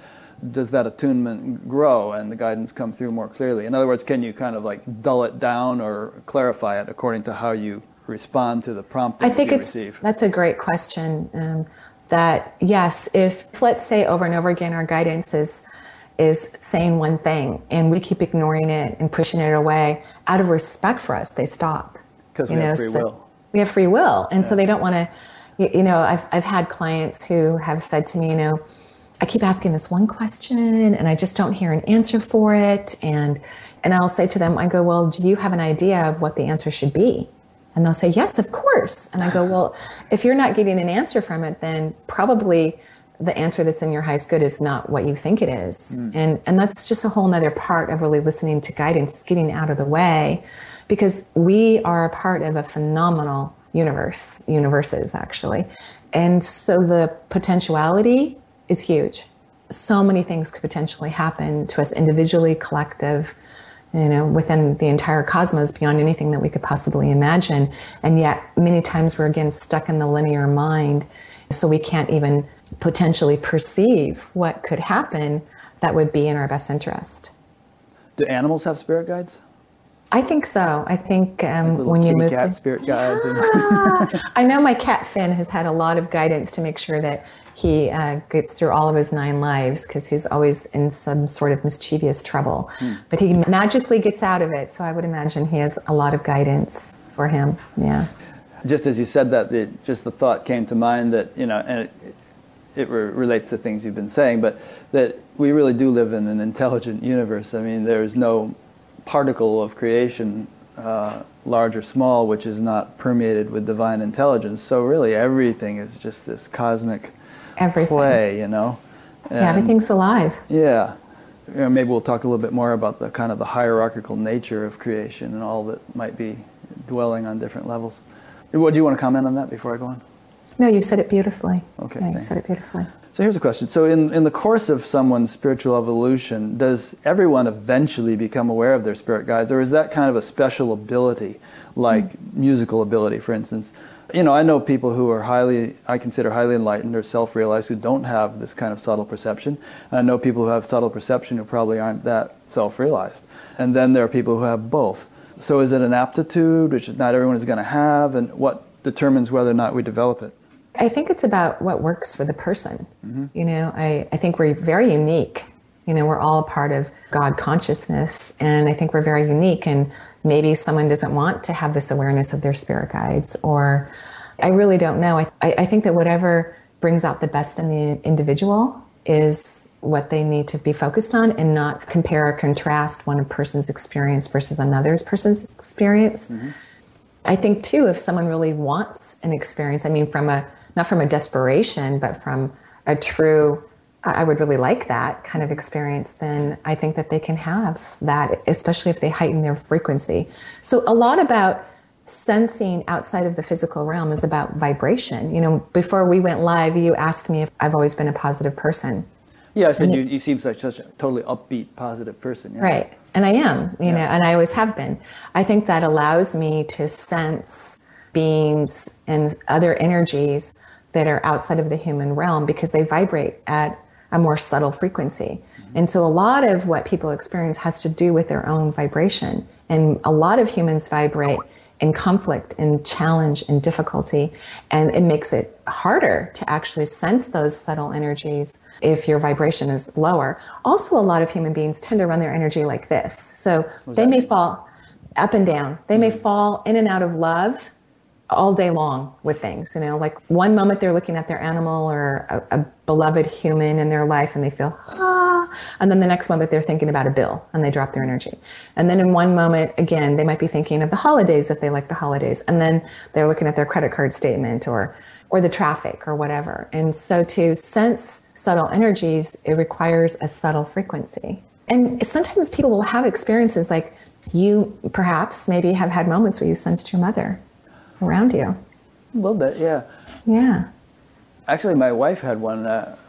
does that attunement grow and the guidance come through more clearly? In other words, can you kind of like dull it down or clarify it according to how you respond to the prompt that you receive? That's a great question. That yes, if let's say over and over again our guidance is saying one thing and we keep ignoring it and pushing it away, out of respect for us, they stop. Because we have free will. We have free will. And so they don't want to, you know, I've had clients who have said to me, you know, I keep asking this one question and I just don't hear an answer for it. And I'll say to them, I go, well, do you have an idea of what the answer should be? And they'll say, yes, of course. And I go, well, if you're not getting an answer from it, then probably the answer that's in your highest good is not what you think it is. And that's just a whole nother part of really listening to guidance, getting out of the way, because we are a part of a phenomenal universes actually. And so the potentiality is huge. So many things could potentially happen to us individually, collective, you know, within the entire cosmos, beyond anything that we could possibly imagine. And yet many times we're again stuck in the linear mind, so we can't even potentially perceive what could happen that would be in our best interest. Do animals have spirit guides? I think so. I think like when you move to spirit guides. Yeah. I know my cat Finn has had a lot of guidance to make sure that he gets through all of his 9 lives, because he's always in some sort of mischievous trouble. But he magically gets out of it. So I would imagine he has a lot of guidance for him. Yeah. Just as you said that, just the thought came to mind that, you know, and it relates to things you've been saying, but that we really do live in an intelligent universe. I mean, there's no particle of creation, large or small, which is not permeated with divine intelligence. So really everything is just this cosmic play, you know? And yeah, everything's alive. Yeah. You know, maybe we'll talk a little bit more about the kind of the hierarchical nature of creation and all that might be dwelling on different levels. Do you want to comment on that before I go on? No, you said it beautifully. Okay, no, you said it beautifully. So here's a question. So in the course of someone's spiritual evolution, does everyone eventually become aware of their spirit guides, or is that kind of a special ability, like musical ability, for instance? You know, I know people who are I consider highly enlightened or self-realized who don't have this kind of subtle perception. And I know people who have subtle perception who probably aren't that self-realized. And then there are people who have both. So is it an aptitude, which not everyone is going to have, and what determines whether or not we develop it? I think it's about what works for the person. Mm-hmm. You know, I think we're very unique. You know, we're all a part of God consciousness, and I think we're very unique, and maybe someone doesn't want to have this awareness of their spirit guides, or I really don't know. I think that whatever brings out the best in the individual is what they need to be focused on, and not compare or contrast one person's experience versus another person's experience. Mm-hmm. I think, too, if someone really wants an experience, I mean, not from a desperation, but from a true, I would really like that kind of experience, then I think that they can have that, especially if they heighten their frequency. So a lot about sensing outside of the physical realm is about vibration. You know, before we went live, you asked me if I've always been a positive person. Yeah, I said you seem like such a totally upbeat, positive person. Yeah. Right, and I am, you know, and I always have been. I think that allows me to sense beams and other energies that are outside of the human realm, because they vibrate at a more subtle frequency. Mm-hmm. And so a lot of what people experience has to do with their own vibration. And a lot of humans vibrate in conflict and challenge and difficulty, and it makes it harder to actually sense those subtle energies if your vibration is lower. Also, a lot of human beings tend to run their energy like this. So they may fall up and down. They may fall in and out of love all day long with things, you know, like one moment they're looking at their animal or a beloved human in their life and they feel, and then the next moment they're thinking about a bill and they drop their energy. And then in one moment, again, they might be thinking of the holidays if they like the holidays. And then they're looking at their credit card statement or the traffic or whatever. And so to sense subtle energies, it requires a subtle frequency. And sometimes people will have experiences like you perhaps maybe have had moments where you sensed your mother around you. A little bit, yeah. Yeah. Actually, my wife had one.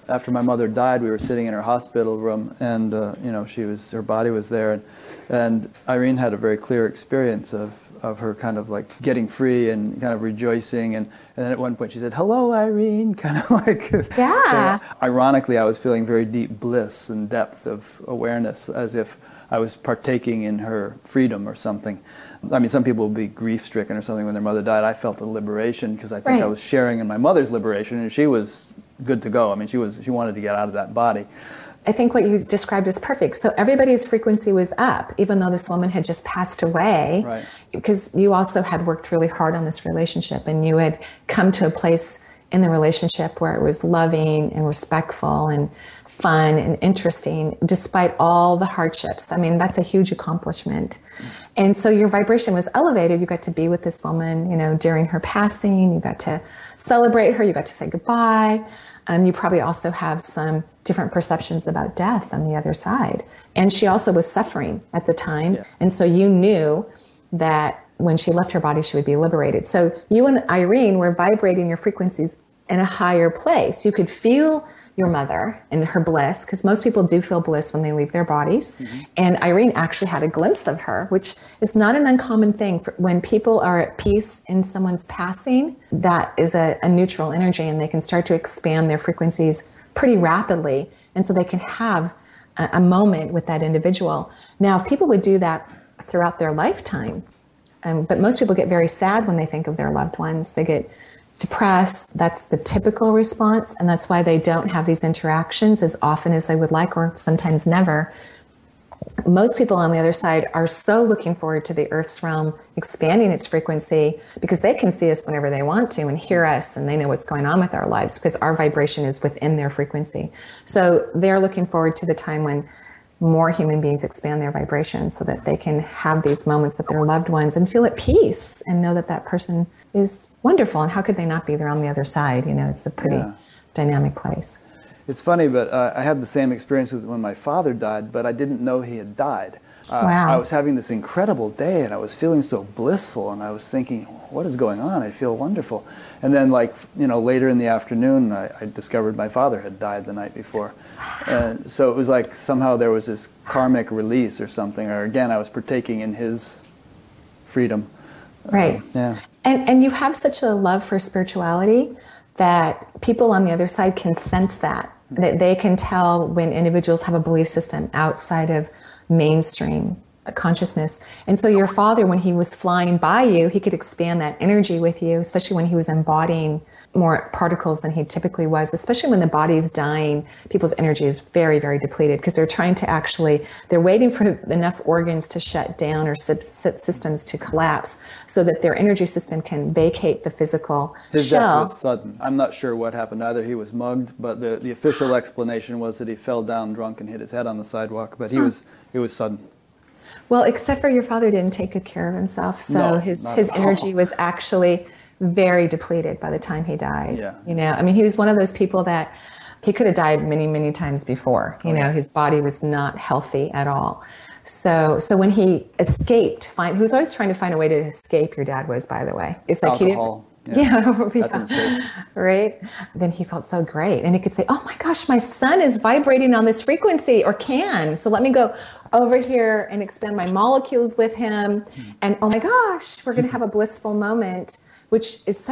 After my mother died, we were sitting in her hospital room, and you know, her body was there, and Irene had a very clear experience of her kind of like getting free and kind of rejoicing, and then at one point she said, "Hello, Irene," kind of like. Yeah. Ironically, I was feeling very deep bliss and depth of awareness, as if I was partaking in her freedom or something. I mean, some people would be grief-stricken or something when their mother died. I felt a liberation because I think I was sharing in my mother's liberation, and she was good to go. I mean, she wanted to get out of that body. I think what you described is perfect. So everybody's frequency was up, even though this woman had just passed away, right? Because you also had worked really hard on this relationship, and you had come to a place in the relationship where it was loving and respectful and fun and interesting, despite all the hardships. I mean, that's a huge accomplishment. And so your vibration was elevated. You got to be with this woman, you know, during her passing. You got to celebrate her. You got to say goodbye. You probably also have some different perceptions about death on the other side. And she also was suffering at the time. Yeah. And so you knew that when she left her body, she would be liberated. So you and Irene were vibrating your frequencies in a higher place. You could feel your mother and her bliss, because most people do feel bliss when they leave their bodies. Mm-hmm. And Irene actually had a glimpse of her, which is not an uncommon thing. When people are at peace in someone's passing, that is a neutral energy, and they can start to expand their frequencies pretty rapidly. And so they can have a moment with that individual. Now, if people would do that throughout their lifetime, but most people get very sad when they think of their loved ones. They get depressed. That's the typical response, and that's why they don't have these interactions as often as they would like, or sometimes never. Most people on the other side are so looking forward to the Earth's realm expanding its frequency, because they can see us whenever they want to and hear us, and they know what's going on with our lives because our vibration is within their frequency. So they're looking forward to the time when more human beings expand their vibration so that they can have these moments with their loved ones and feel at peace and know that that person is wonderful. And how could they not be? They're on the other side. You know, it's a pretty dynamic place. It's funny, but I had the same experience with when my father died, but I didn't know he had died. I was having this incredible day, and I was feeling so blissful, and I was thinking, what is going on? I feel wonderful. And then, later in the afternoon, I discovered my father had died the night before. And so it was like somehow there was this karmic release or something, or again, I was partaking in his freedom. Right. And you have such a love for spirituality that people on the other side can sense that they can tell when individuals have a belief system outside of mainstream consciousness. And so your father, when he was flying by you, he could expand that energy with you, especially when he was embodying more particles than he typically was, especially when the body's dying. People's energy is very, very depleted because they're trying to they're waiting for enough organs to shut down or systems to collapse so that their energy system can vacate the physical His shell. Death was sudden. I'm not sure what happened. Either he was mugged, but the official explanation was that he fell down drunk and hit his head on the sidewalk, but it was sudden. Well, except for your father didn't take good care of himself, so his energy was actually very depleted by the time he died. Yeah. He was one of those people that he could have died many, many times before. His body was not healthy at all. So when he escaped, he was always trying to find a way to escape. Your dad was, by the way. It's like alcohol. He didn't. Yeah. Right? Then he felt so great. And he could say, oh my gosh, my son is vibrating on this frequency, or can. So let me go over here and expand my molecules with him. And oh my gosh, we're going to have a blissful moment, which is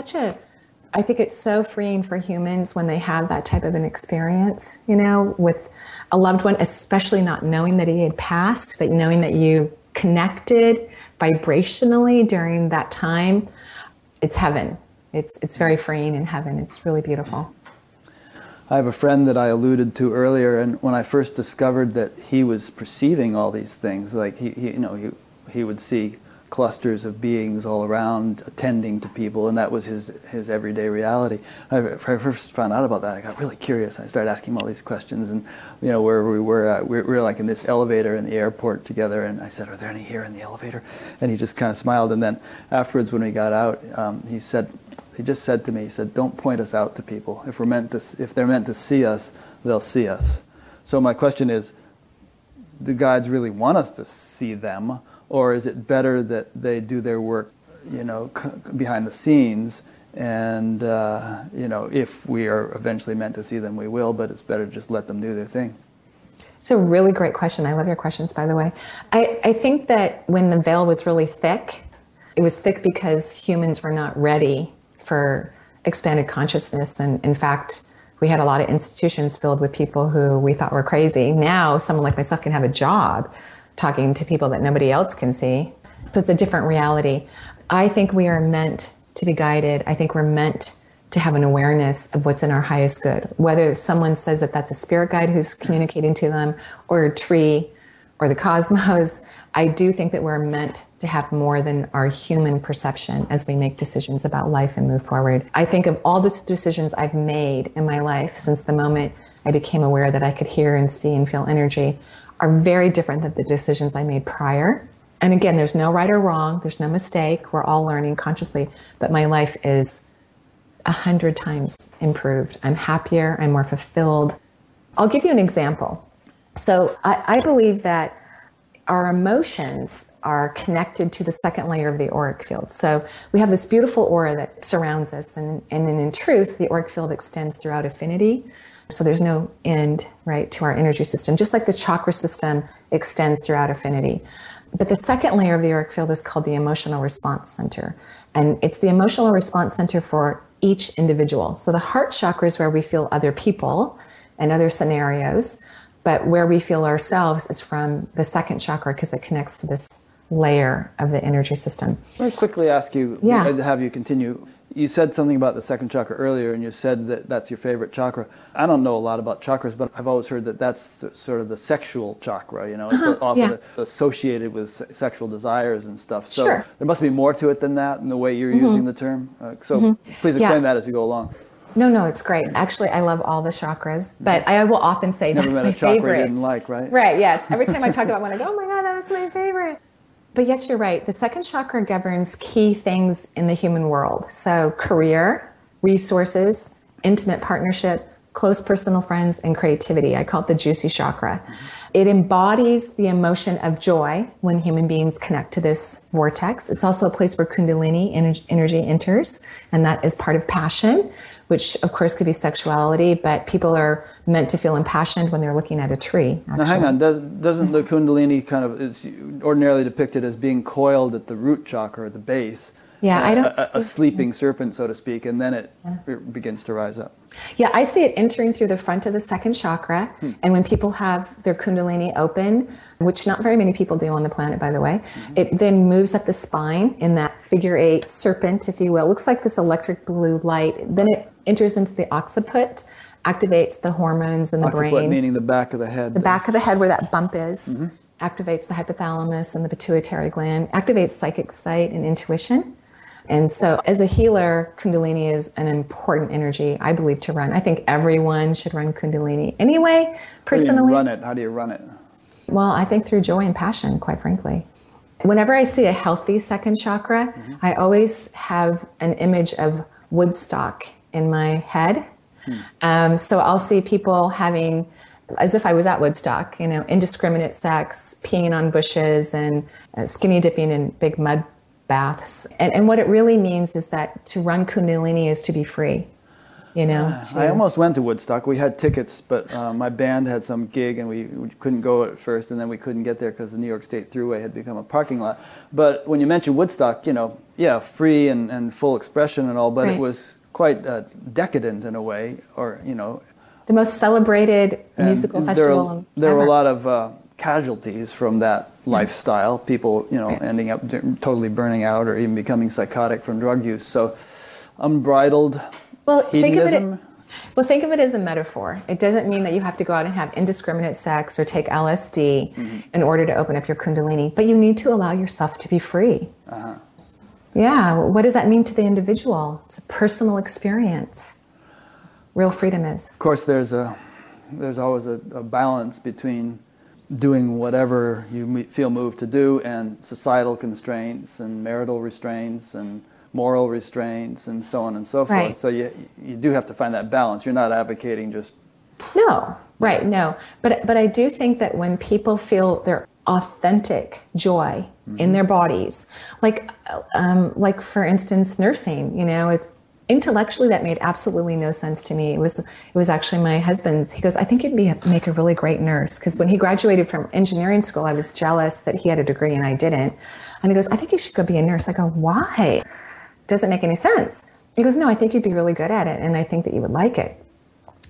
I think it's so freeing for humans when they have that type of an experience, with a loved one, especially not knowing that he had passed, but knowing that you connected vibrationally during that time. It's heaven. It's very freeing in heaven. It's really beautiful. I have a friend that I alluded to earlier, and when I first discovered that he was perceiving all these things, like he would see clusters of beings all around attending to people, and that was his everyday reality. I first found out about that. I got really curious. I started asking him all these questions, and where we were like in this elevator in the airport together, and I said, "Are there any here in the elevator?" And he just kind of smiled, and then afterwards when we got out, he said. He just said to me, he said, don't point us out to people. If they're meant to see us, they'll see us. So my question is, do guides really want us to see them? Or is it better that they do their work, behind the scenes? And, if we are eventually meant to see them, we will. But it's better to just let them do their thing. It's a really great question. I love your questions, by the way. I think that when the veil was really thick, it was thick because humans were not ready for expanded consciousness. And in fact, we had a lot of institutions filled with people who we thought were crazy. Now, someone like myself can have a job talking to people that nobody else can see. So it's a different reality. I think we are meant to be guided. I think we're meant to have an awareness of what's in our highest good, whether someone says that that's a spirit guide who's communicating to them, or a tree, or the cosmos. I do think that we're meant to have more than our human perception as we make decisions about life and move forward. I think of all the decisions I've made in my life since the moment I became aware that I could hear and see and feel energy are very different than the decisions I made prior. And again, there's no right or wrong. There's no mistake. We're all learning consciously. But my life is 100 times improved. I'm happier. I'm more fulfilled. I'll give you an example. So I believe that our emotions are connected to the second layer of the auric field. So we have this beautiful aura that surrounds us. And in truth, the auric field extends throughout infinity. So there's no end, right, to our energy system, just like the chakra system extends throughout infinity. But the second layer of the auric field is called the emotional response center. And it's the emotional response center for each individual. So the heart chakra is where we feel other people and other scenarios. But where we feel ourselves is from the second chakra because it connects to this layer of the energy system. Let me quickly ask you, have you continue. You said something about the second chakra earlier, and you said that that's your favorite chakra. I don't know a lot about chakras, but I've always heard that that's sort of the sexual chakra. It's often associated with sexual desires and stuff. So there must be more to it than that in the way you're using the term. Please explain that as you go along. No, it's great. Actually, I love all the chakras, but I will often say that's my favorite. Never met a chakra you didn't like, right? Right, yes. Every time I talk about one, I go, oh my God, that was my favorite. But yes, you're right. The second chakra governs key things in the human world. So career, resources, intimate partnership, close personal friends, and creativity. I call it the juicy chakra. It embodies the emotion of joy when human beings connect to this vortex. It's also a place where Kundalini energy enters, and that is part of passion, which of course could be sexuality, but people are meant to feel impassioned when they're looking at a tree. Actually. Now hang on, doesn't the Kundalini kind of, it's ordinarily depicted as being coiled at the root chakra, at the base, a sleeping serpent, so to speak, and then it begins to rise up. Yeah, I see it entering through the front of the second chakra, and when people have their Kundalini open, which not very many people do on the planet, by the way, it then moves up the spine in that figure eight serpent, if you will. It looks like this electric blue light. Then it enters into the occiput, activates the hormones in the brain. Occiput meaning the back of the head. The back of the head where that bump is. Activates the hypothalamus and the pituitary gland, activates psychic sight and intuition. And so as a healer, Kundalini is an important energy, I believe, to run. I think everyone should run Kundalini anyway, personally. How do you run it? Well, I think through joy and passion, quite frankly. Whenever I see a healthy second chakra, I always have an image of Woodstock in my head. So I'll see people having, as if I was at Woodstock, you know, indiscriminate sex, peeing on bushes, and skinny dipping in big mud baths. And what it really means is that to run Kundalini is to be free, you know. I almost went to Woodstock. We had tickets, but my band had some gig and we couldn't go at first, and then we couldn't get there because the New York State Thruway had become a parking lot. But when you mentioned Woodstock, you know, free and full expression and all, but it was quite decadent in a way, or, you know. The most celebrated musical festival ever. There were a lot of casualties from that lifestyle, people, you know, ending up totally burning out or even becoming psychotic from drug use. So unbridled hedonism. Think of it as a metaphor. It doesn't mean that you have to go out and have indiscriminate sex or take LSD in order to open up your Kundalini, but you need to allow yourself to be free. Yeah, what does that mean to the individual? It's a personal experience. Real freedom is. Of course, there's always a balance between doing whatever you feel moved to do and societal constraints and marital restraints and moral restraints and so on and so forth. Right. So you do have to find that balance. You're not advocating just... No, right, no. But I do think that when people feel their authentic joy in their bodies, like for instance, nursing, you know, it's intellectually, that made absolutely no sense to me. It was actually my husband's. He goes, I think you'd make a really great nurse. Because when he graduated from engineering school, I was jealous that he had a degree and I didn't. And he goes, I think you should go be a nurse. I go, why? Doesn't make any sense. He goes, no, I think you'd be really good at it. And I think that you would like it.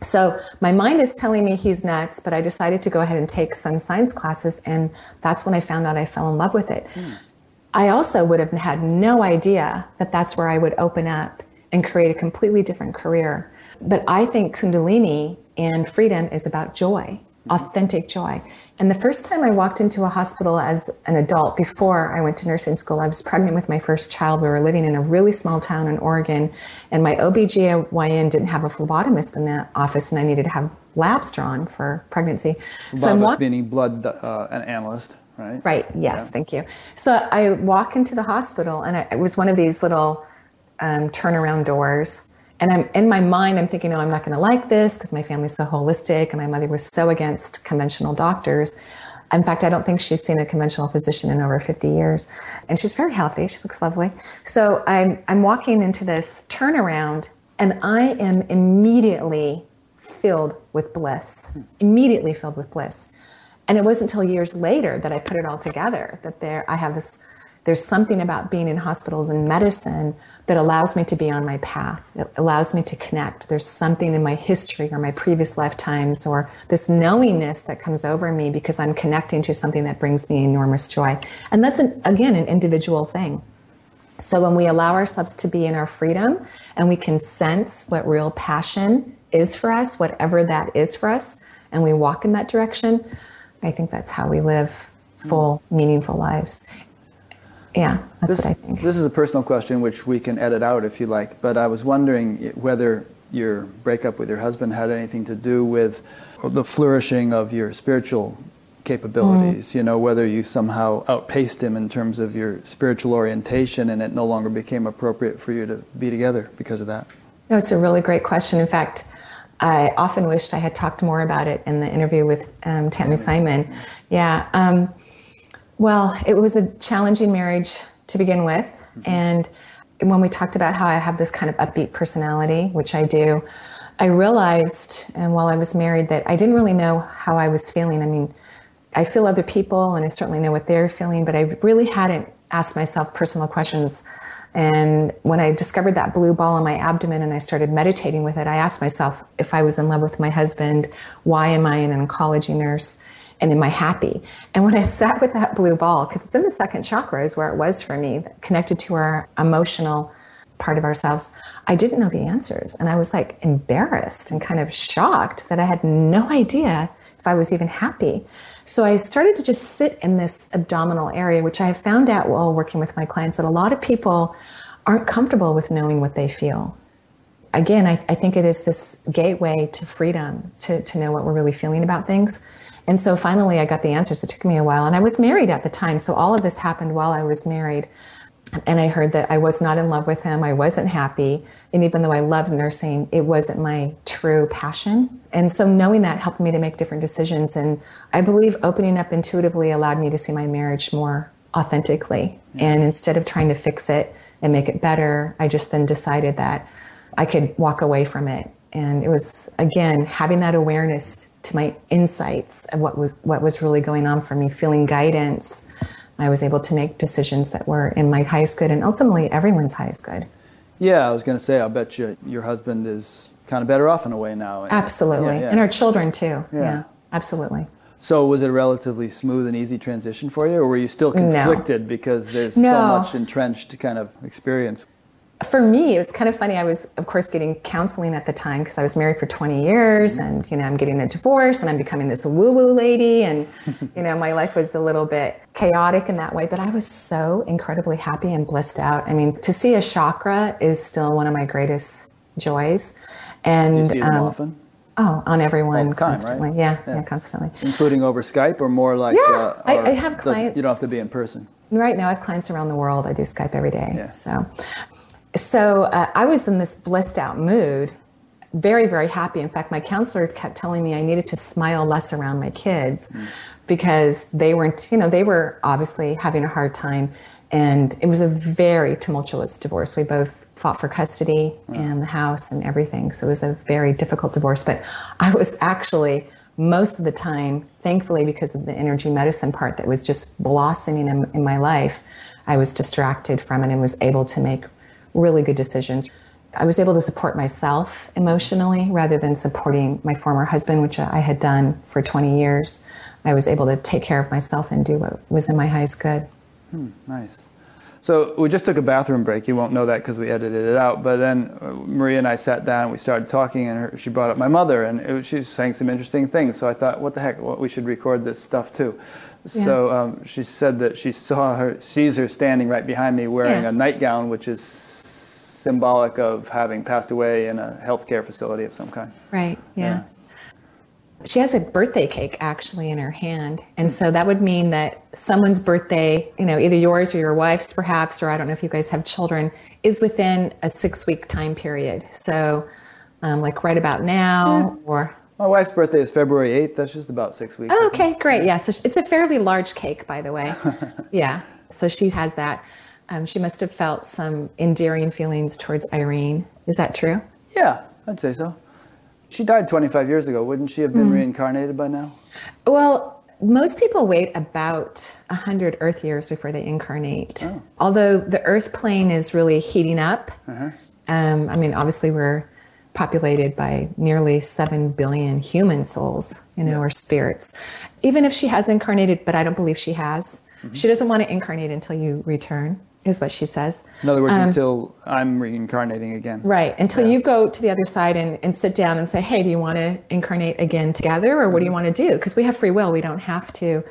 So my mind is telling me he's nuts, but I decided to go ahead and take some science classes. And that's when I found out I fell in love with it. I also would have had no idea that that's where I would open up and create a completely different career. But I think Kundalini and freedom is about joy, authentic joy. And the first time I walked into a hospital as an adult, before I went to nursing school, I was pregnant with my first child. We were living in a really small town in Oregon, and my OBGYN didn't have a phlebotomist in that office, and I needed to have labs drawn for pregnancy. Phlebotomist meaning blood an analyst. Right? Right, yes, thank you. So I walk into the hospital, and it was one of these little turnaround doors. And I'm in my mind, I'm thinking, oh, I'm not going to like this because my family's so holistic and my mother was so against conventional doctors. In fact, I don't think she's seen a conventional physician in over 50 years. And she's very healthy. She looks lovely. So I'm walking into this turnaround and I am immediately filled with bliss, And it wasn't until years later that I put it all together that there's something about being in hospitals and medicine that allows me to be on my path. It allows me to connect. There's something in my history or my previous lifetimes or this knowingness that comes over me because I'm connecting to something that brings me enormous joy. And that's, an individual thing. So when we allow ourselves to be in our freedom and we can sense what real passion is for us, whatever that is for us, and we walk in that direction, I think that's how we live full, meaningful lives. Yeah, what I think. This is a personal question which we can edit out if you like, but I was wondering whether your breakup with your husband had anything to do with the flourishing of your spiritual capabilities, you know, whether you somehow outpaced him in terms of your spiritual orientation and it no longer became appropriate for you to be together because of that. No, it's a really great question. In fact, I often wished I had talked more about it in the interview with Tammy Simon. Yeah. Well, it was a challenging marriage to begin with. Mm-hmm. And when we talked about how I have this kind of upbeat personality, which I do, I realized, and while I was married, that I didn't really know how I was feeling. I mean, I feel other people and I certainly know what they're feeling, but I really hadn't asked myself personal questions. And when I discovered that blue ball in my abdomen and I started meditating with it, I asked myself if I was in love with my husband, why am I an oncology nurse, and am I happy? And when I sat with that blue ball, because it's in the second chakra is where it was for me, connected to our emotional part of ourselves, I didn't know the answers. And I was like embarrassed and kind of shocked that I had no idea if I was even happy. So I started to just sit in this abdominal area, which I have found out while working with my clients that a lot of people aren't comfortable with knowing what they feel. Again, I think it is this gateway to freedom, to know what we're really feeling about things. And so finally I got the answers. It took me a while, and I was married at the time. So all of this happened while I was married. And I heard that I was not in love with him. I wasn't happy. And even though I loved nursing, it wasn't my true passion. And so knowing that helped me to make different decisions. And I believe opening up intuitively allowed me to see my marriage more authentically. Yeah. And instead of trying to fix it and make it better, I just then decided that I could walk away from it. And it was, again, having that awareness to my insights of what was really going on for me, feeling guidance. I was able to make decisions that were in my highest good and ultimately everyone's highest good. Yeah, I was going to say, I bet you your husband is kind of better off in a way now. Absolutely. Yeah. And our children too. Yeah, absolutely. So was it a relatively smooth and easy transition for you, or were you still conflicted because there's so much entrenched kind of experience? For me, it was kind of funny. I was, of course, getting counseling at the time because I was married for 20 years and, you know, I'm getting a divorce and I'm becoming this woo-woo lady. And, you know, my life was a little bit chaotic in that way, but I was so incredibly happy and blissed out. I mean, to see a chakra is still one of my greatest joys. And do you see them often? Oh, on everyone, time, constantly. Right? Yeah, constantly. Including over Skype or more like... Yeah, I have clients. You don't have to be in person. Right now I have clients around the world. I do Skype every day. Yeah. So I was in this blissed out mood, very, very happy. In fact, my counselor kept telling me I needed to smile less around my kids because they were obviously having a hard time. And it was a very tumultuous divorce. We both fought for custody and the house and everything. So it was a very difficult divorce. But I was actually, most of the time, thankfully, because of the energy medicine part that was just blossoming in my life, I was distracted from it and was able to make really good decisions. I was able to support myself emotionally rather than supporting my former husband, which I had done for 20 years. I was able to take care of myself and do what was in my highest good. Nice. So we just took a bathroom break. You won't know that because we edited it out. But then Maria and I sat down, we started talking, and she brought up my mother, and she was saying some interesting things. So I thought, what the heck, we should record this stuff too. Yeah. So she said that she sees her standing right behind me wearing a nightgown, which is symbolic of having passed away in a healthcare facility of some kind. Right, yeah. She has a birthday cake actually in her hand. And so that would mean that someone's birthday, you know, either yours or your wife's perhaps, or I don't know if you guys have children, is within a 6-week time period. So like right about now or... My wife's birthday is February 8th. That's just about 6 weeks. Oh, okay, great. Yeah, so it's a fairly large cake, by the way. Yeah, so she has that. She must have felt some endearing feelings towards Irene. Is that true? Yeah, I'd say so. She died 25 years ago. Wouldn't she have been reincarnated by now? Well, most people wait about 100 Earth years before they incarnate. Oh. Although the Earth plane is really heating up. Uh-huh. I mean, obviously we're populated by nearly 7 billion human souls, or spirits. Even if she has incarnated, but I don't believe she has. Mm-hmm. She doesn't want to incarnate until you return, is what she says. In other words, until I'm reincarnating again. Right, until you go to the other side and sit down and say, hey, do you want to incarnate again together, or what do you want to do? Because we have free will, we don't have to.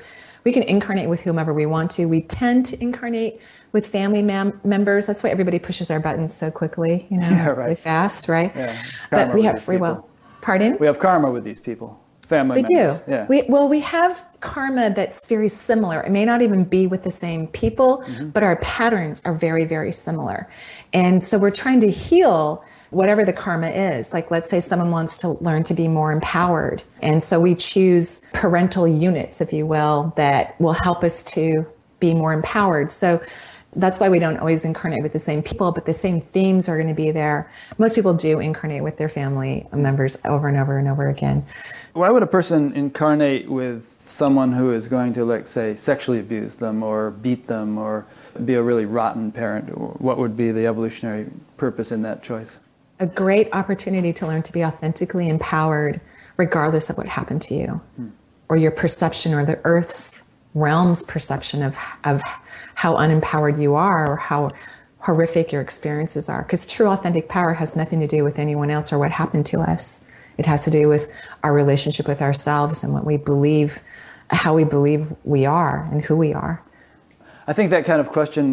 We can incarnate with whomever we want to. We tend to incarnate with family members. That's why everybody pushes our buttons so quickly, really fast, right? Yeah. But we have free will. Pardon? We have karma with these people. Family members. We do. Yeah. We have karma that's very similar. It may not even be with the same people, but our patterns are very, very similar. And so we're trying to heal whatever the karma is. Like, let's say someone wants to learn to be more empowered. And so we choose parental units, if you will, that will help us to be more empowered. So that's why we don't always incarnate with the same people, but the same themes are going to be there. Most people do incarnate with their family members over and over and over again. Why would a person incarnate with someone who is going to, like, say, sexually abuse them or beat them or be a really rotten parent? What would be the evolutionary purpose in that choice? A great opportunity to learn to be authentically empowered regardless of what happened to you or your perception or the Earth's realm's perception of how unempowered you are or how horrific your experiences are. Because true authentic power has nothing to do with anyone else or what happened to us. It has to do with our relationship with ourselves and what we believe, how we believe we are and who we are. I think that kind of question,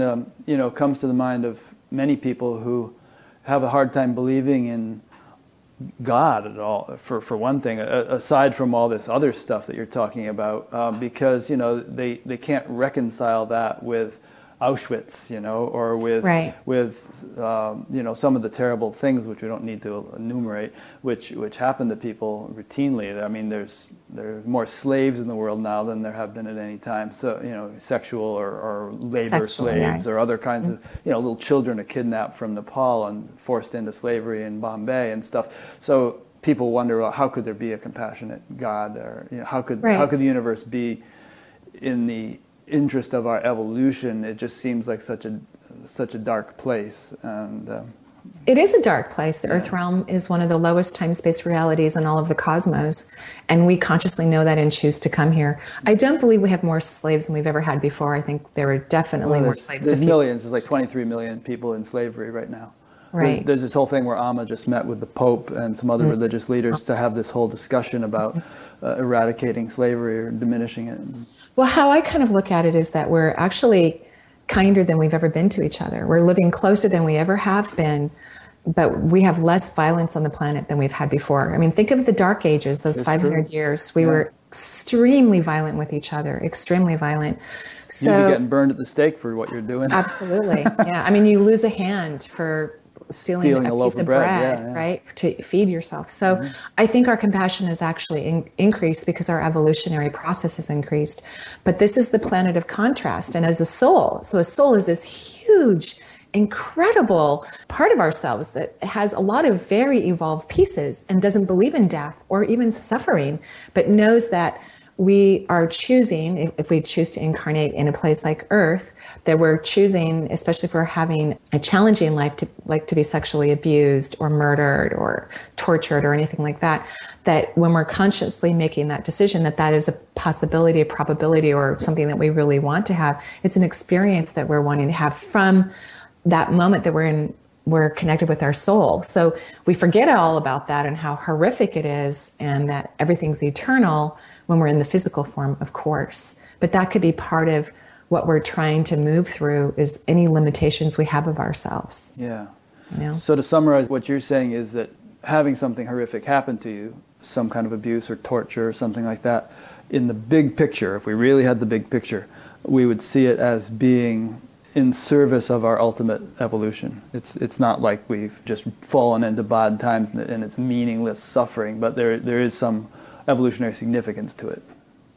comes to the mind of many people who have a hard time believing in God at all, for one thing, aside from all this other stuff that you're talking about, because, they can't reconcile that with Auschwitz, or with, right, with some of the terrible things, which we don't need to enumerate, which happen to people routinely. I mean, there are more slaves in the world now than there have been at any time. So, sexual or labor slaves, yeah, or other kinds, mm-hmm, of, little children are kidnapped from Nepal and forced into slavery in Bombay and stuff. So people wonder, well, how could there be a compassionate God, or how could the universe be in the interest of our evolution? It just seems like such a dark place, and it is a dark place. The Earth realm is one of the lowest time-space realities in all of the cosmos, and we consciously know that and choose to come here. I don't believe we have more slaves than we've ever had before. I think there were definitely more slaves. There's millions. There's like 23 million people in slavery right now. Right. There's this whole thing where Amma just met with the Pope and some other, mm-hmm, religious leaders to have this whole discussion about eradicating slavery or diminishing it. Well, how I kind of look at it is that we're actually kinder than we've ever been to each other. We're living closer than we ever have been, but we have less violence on the planet than we've had before. I mean, think of the Dark Ages, those 500 years. We were extremely violent with each other, extremely violent. So, you're getting burned at the stake for what you're doing. Absolutely, yeah. I mean, you lose a hand for stealing a piece of bread, right, to feed yourself. So, mm-hmm, I think our compassion has actually increased because our evolutionary process has increased. But this is the planet of contrast. And as a soul, so a soul is this huge, incredible part of ourselves that has a lot of very evolved pieces and doesn't believe in death or even suffering, but knows that we are choosing, if we choose to incarnate in a place like Earth, that we're choosing, especially if we're having a challenging life, to be sexually abused or murdered or tortured or anything like that, that when we're consciously making that decision, that is a possibility, a probability, or something that we really want to have. It's an experience that we're wanting to have from that moment that we're connected with our soul. So we forget all about that and how horrific it is and that everything's eternal when we're in the physical form, of course. But that could be part of what we're trying to move through, is any limitations we have of ourselves. Yeah. So to summarize, what you're saying is that having something horrific happen to you, some kind of abuse or torture or something like that, in the big picture, if we really had the big picture, we would see it as being in service of our ultimate evolution. It's not like we've just fallen into bad times and it's meaningless suffering, but there is some evolutionary significance to it.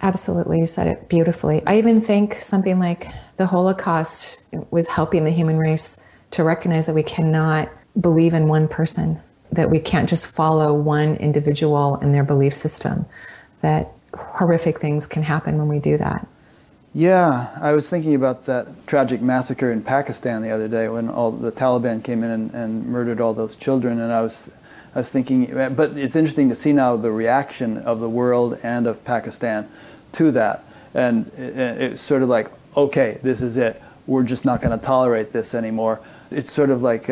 Absolutely, you said it beautifully. I even think something like the Holocaust was helping the human race to recognize that we cannot believe in one person, that we can't just follow one individual and their belief system, that horrific things can happen when we do that. Yeah, I was thinking about that tragic massacre in Pakistan the other day when all the Taliban came in and murdered all those children, and I was thinking, but it's interesting to see now the reaction of the world and of Pakistan to that, and it's sort of like, okay, this is it. We're just not going to tolerate this anymore. It's sort of like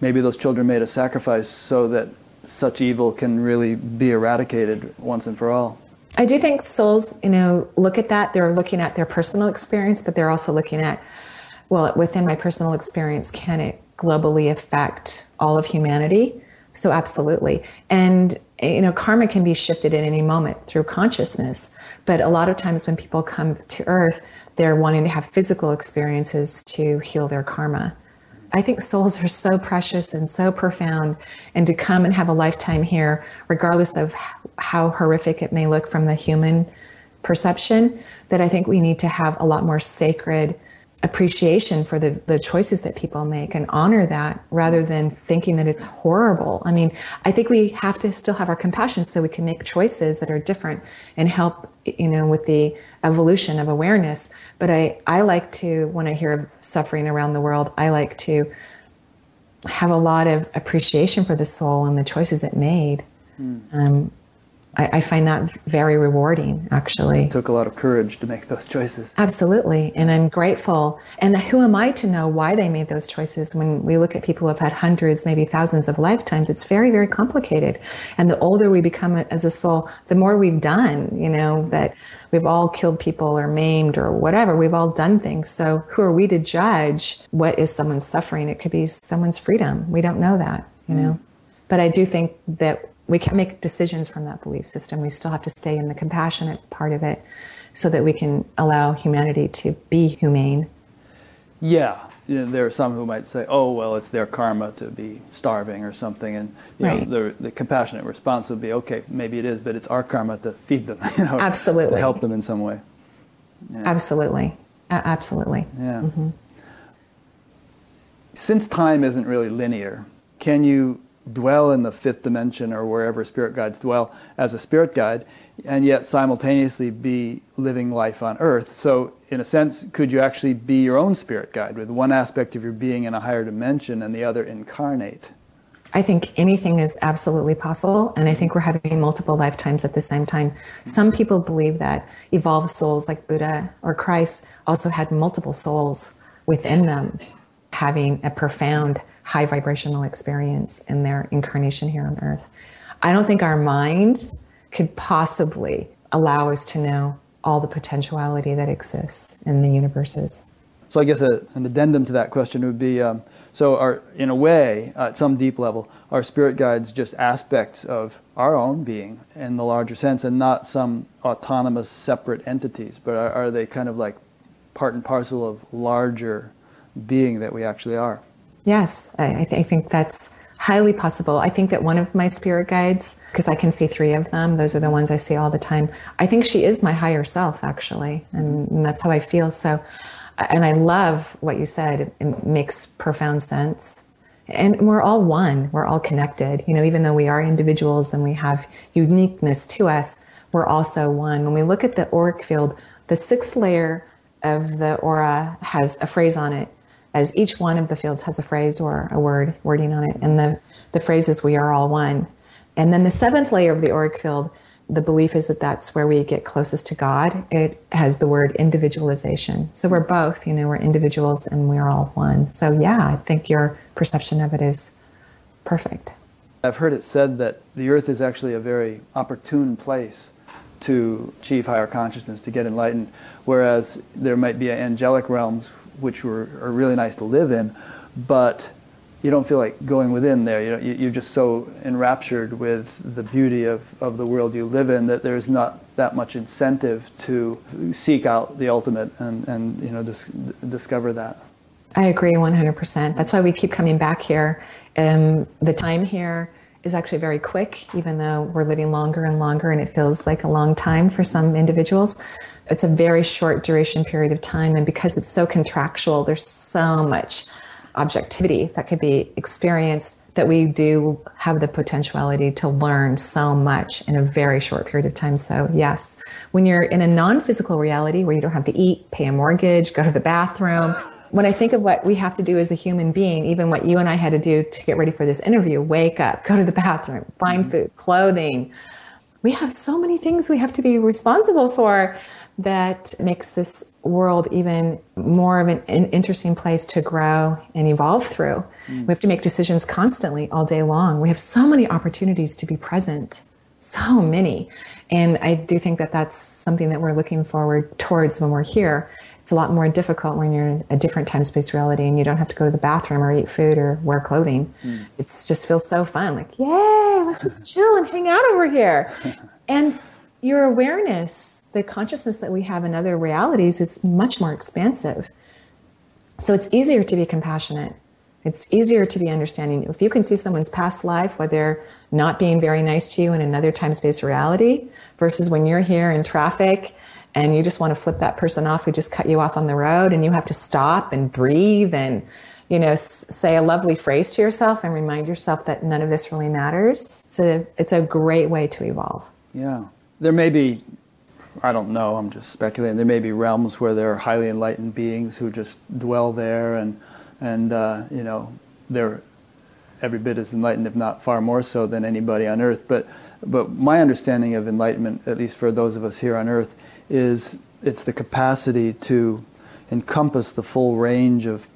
maybe those children made a sacrifice so that such evil can really be eradicated once and for all. I do think souls, look at that. They're looking at their personal experience, but they're also looking at, well, within my personal experience, can it globally affect all of humanity? So absolutely. And, karma can be shifted at any moment through consciousness. But a lot of times when people come to Earth, they're wanting to have physical experiences to heal their karma. I think souls are so precious and so profound, and to come and have a lifetime here, regardless of how horrific it may look from the human perception, that I think we need to have a lot more sacred appreciation for the choices that people make and honor that, rather than thinking that it's horrible. I mean, I think we have to still have our compassion so we can make choices that are different and help, you know, with the evolution of awareness. But I like to, when I hear of suffering around the world, I like to have a lot of appreciation for the soul and the choices it made. I find that very rewarding, actually. It took a lot of courage to make those choices. Absolutely. And I'm grateful. And who am I to know why they made those choices? When we look at people who have had hundreds, maybe thousands of lifetimes, it's very, very complicated. And the older we become as a soul, the more we've done, you know, that we've all killed people or maimed or whatever. We've all done things. So who are we to judge what is someone's suffering? It could be someone's freedom. We don't know that, you know. But I do think that we can't make decisions from that belief system. We still have to stay in the compassionate part of it so that we can allow humanity to be humane. Yeah. There are some who might say, oh, well, it's their karma to be starving or something. And you know, the compassionate response would be, okay, maybe it is, but it's our karma to feed them. You know, absolutely. To help them in some way. Yeah. Absolutely. Absolutely. Yeah. Mm-hmm. Since time isn't really linear, can you dwell in the fifth dimension or wherever spirit guides dwell as a spirit guide, and yet simultaneously be living life on earth? So in a sense, could you actually be your own spirit guide with one aspect of your being in a higher dimension and the other incarnate? I think anything is absolutely possible, and I think we're having multiple lifetimes at the same time. Some people believe that evolved souls like Buddha or Christ also had multiple souls within them, having a profound high vibrational experience in their incarnation here on earth. I don't think our minds could possibly allow us to know all the potentiality that exists in the universes. So I guess an addendum to that question would be, in a way, at some deep level, are spirit guides just aspects of our own being in the larger sense, and not some autonomous separate entities, but are they kind of like part and parcel of larger being that we actually are? Yes, I think that's highly possible. I think that one of my spirit guides, because I can see three of them, those are the ones I see all the time, I think she is my higher self, actually, and that's how I feel. So, and I love what you said. It makes profound sense. And we're all one. We're all connected. You know, even though we are individuals and we have uniqueness to us, we're also one. When we look at the auric field, the sixth layer of the aura has a phrase on it, as each one of the fields has a phrase or a wording on it. And the phrase is, we are all one. And then the seventh layer of the auric field, the belief is that that's where we get closest to God. It has the word individualization. So we're both, you know, we're individuals and we're all one. So yeah, I think your perception of it is perfect. I've heard it said that the earth is actually a very opportune place to achieve higher consciousness, to get enlightened, whereas there might be angelic realms which are really nice to live in, but you don't feel like going within there. You know, you're just so enraptured with the beauty of the world you live in that there's not that much incentive to seek out the ultimate and you know, discover that. I agree 100%. That's why we keep coming back here. The time here is actually very quick, even though we're living longer and longer, and it feels like a long time for some individuals. It's a very short duration period of time, and because it's so contractual, there's so much objectivity that could be experienced that we do have the potentiality to learn so much in a very short period of time. So yes, when you're in a non-physical reality where you don't have to eat, pay a mortgage, go to the bathroom, when I think of what we have to do as a human being, even what you and I had to do to get ready for this interview, wake up, go to the bathroom, find food, clothing, we have so many things we have to be responsible for. That makes this world even more of an interesting place to grow and evolve through. We have to make decisions constantly all day long. We have so many opportunities to be present, so many. And I do think that that's something that we're looking forward towards when we're here. It's a lot more difficult when you're in a different time-space reality and you don't have to go to the bathroom or eat food or wear clothing. It just feels so fun. Like, yay, let's just chill and hang out over here. And your awareness, the consciousness that we have in other realities, is much more expansive. So it's easier to be compassionate It's easier to be understanding. If you can see someone's past life, where they're not being very nice to you in another time-space reality, versus when you're here in traffic and you just want to flip that person off who just cut you off on the road, and you have to stop and breathe and, you know, say a lovely phrase to yourself and remind yourself that none of this really matters. It's a great way to evolve. Yeah. There may be, I don't know, I'm just speculating, there may be realms where there are highly enlightened beings who just dwell there and you know, they're every bit as enlightened, if not far more so than anybody on Earth. But my understanding of enlightenment, at least for those of us here on Earth, is it's the capacity to encompass the full range of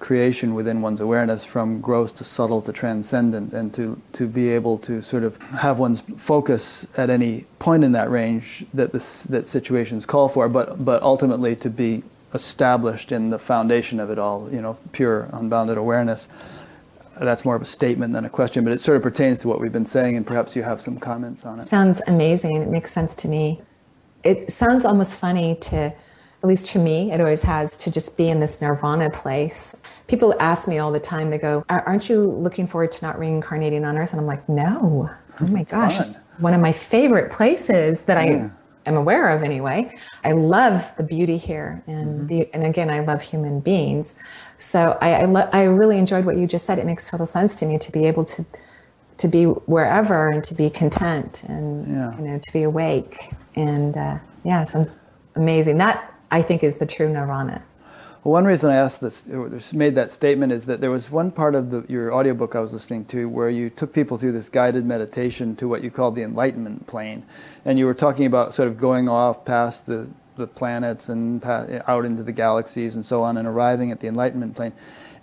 creation within one's awareness, from gross to subtle to transcendent, and to be able to sort of have one's focus at any point in that range that situations call for, but ultimately to be established in the foundation of it all, you know, pure, unbounded awareness. That's more of a statement than a question, but it sort of pertains to what we've been saying, and perhaps you have some comments on it. Sounds amazing. It makes sense to me. It sounds almost funny to... at least to me, it always has, to just be in this nirvana place. People ask me all the time, they go, aren't you looking forward to not reincarnating on Earth? And I'm like, no. Oh my gosh, it's one of my favorite places that I am aware of anyway. I love the beauty here. And and again, I love human beings. So I really enjoyed what you just said. It makes total sense to me to be able to be wherever and to be content and you know, to be awake. And it sounds amazing. That, I think, is the true nirvana. Well, one reason I asked this, or made that statement, is that there was one part of your audiobook I was listening to where you took people through this guided meditation to what you called the enlightenment plane. And you were talking about sort of going off past the planets and out into the galaxies and so on, and arriving at the enlightenment plane.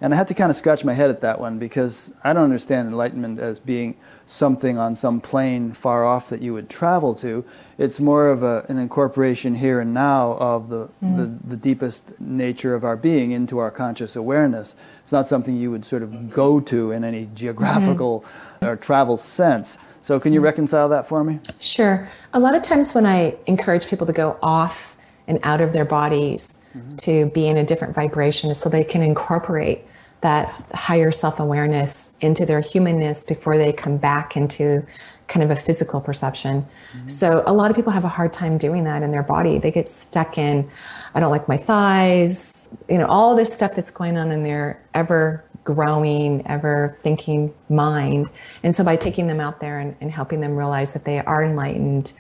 And I had to kind of scratch my head at that one, because I don't understand enlightenment as being something on some plane far off that you would travel to. It's more of an incorporation here and now of the deepest nature of our being into our conscious awareness. It's not something you would sort of go to in any geographical or travel sense. So can you reconcile that for me? Sure. A lot of times when I encourage people to go off and out of their bodies to be in a different vibration so they can incorporate that higher self-awareness into their humanness before they come back into kind of a physical perception. So a lot of people have a hard time doing that in their body. They get stuck in, I don't like my thighs, you know, all this stuff that's going on in their ever-growing, ever-thinking mind. And so by taking them out there and helping them realize that they are enlightened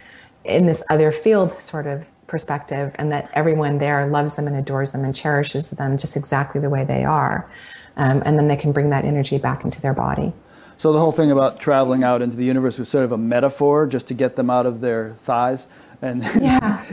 in this other field sort of perspective, and that everyone there loves them and adores them and cherishes them just exactly the way they are. And then they can bring that energy back into their body. So the whole thing about traveling out into the universe was sort of a metaphor just to get them out of their thighs and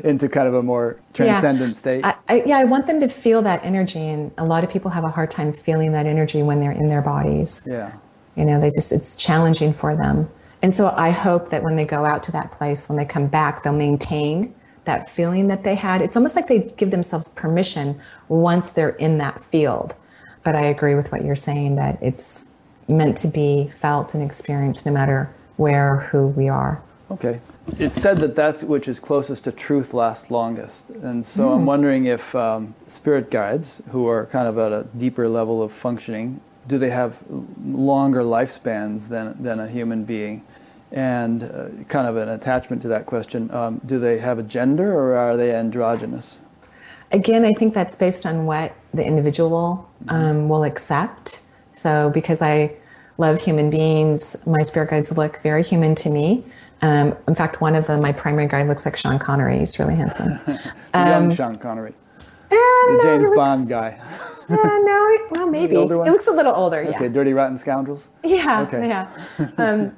into kind of a more transcendent state. I want them to feel that energy, and a lot of people have a hard time feeling that energy when they're in their bodies. Yeah. You know, it's challenging for them. And so I hope that when they go out to that place, when they come back, they'll maintain that feeling that they had. It's almost like they give themselves permission once they're in that field. But I agree with what you're saying, that it's meant to be felt and experienced no matter where or who we are. Okay. It's said that that which is closest to truth lasts longest. And so I'm wondering if spirit guides, who are kind of at a deeper level of functioning, do they have longer lifespans than a human being? And kind of an attachment to that question, do they have a gender, or are they androgynous? Again, I think that's based on what the individual will accept. So because I love human beings, my spirit guides look very human to me. In fact, one of them, my primary guide, looks like Sean Connery. He's really handsome. Young Sean Connery. The James Bond guy. Well, maybe. The older one? He looks a little older, Okay, Dirty Rotten Scoundrels? Yeah, okay.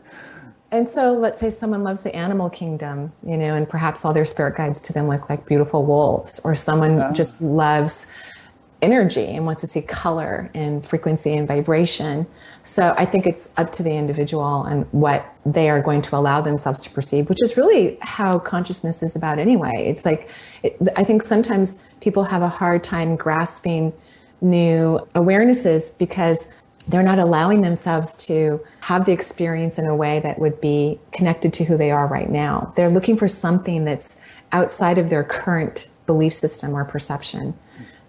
And so let's say someone loves the animal kingdom, you know, and perhaps all their spirit guides to them look like beautiful wolves, or someone just loves energy and wants to see color and frequency and vibration. So I think it's up to the individual and what they are going to allow themselves to perceive, which is really how consciousness is about anyway. It's like, I think sometimes people have a hard time grasping new awarenesses because they're not allowing themselves to have the experience in a way that would be connected to who they are right now. They're looking for something that's outside of their current belief system or perception.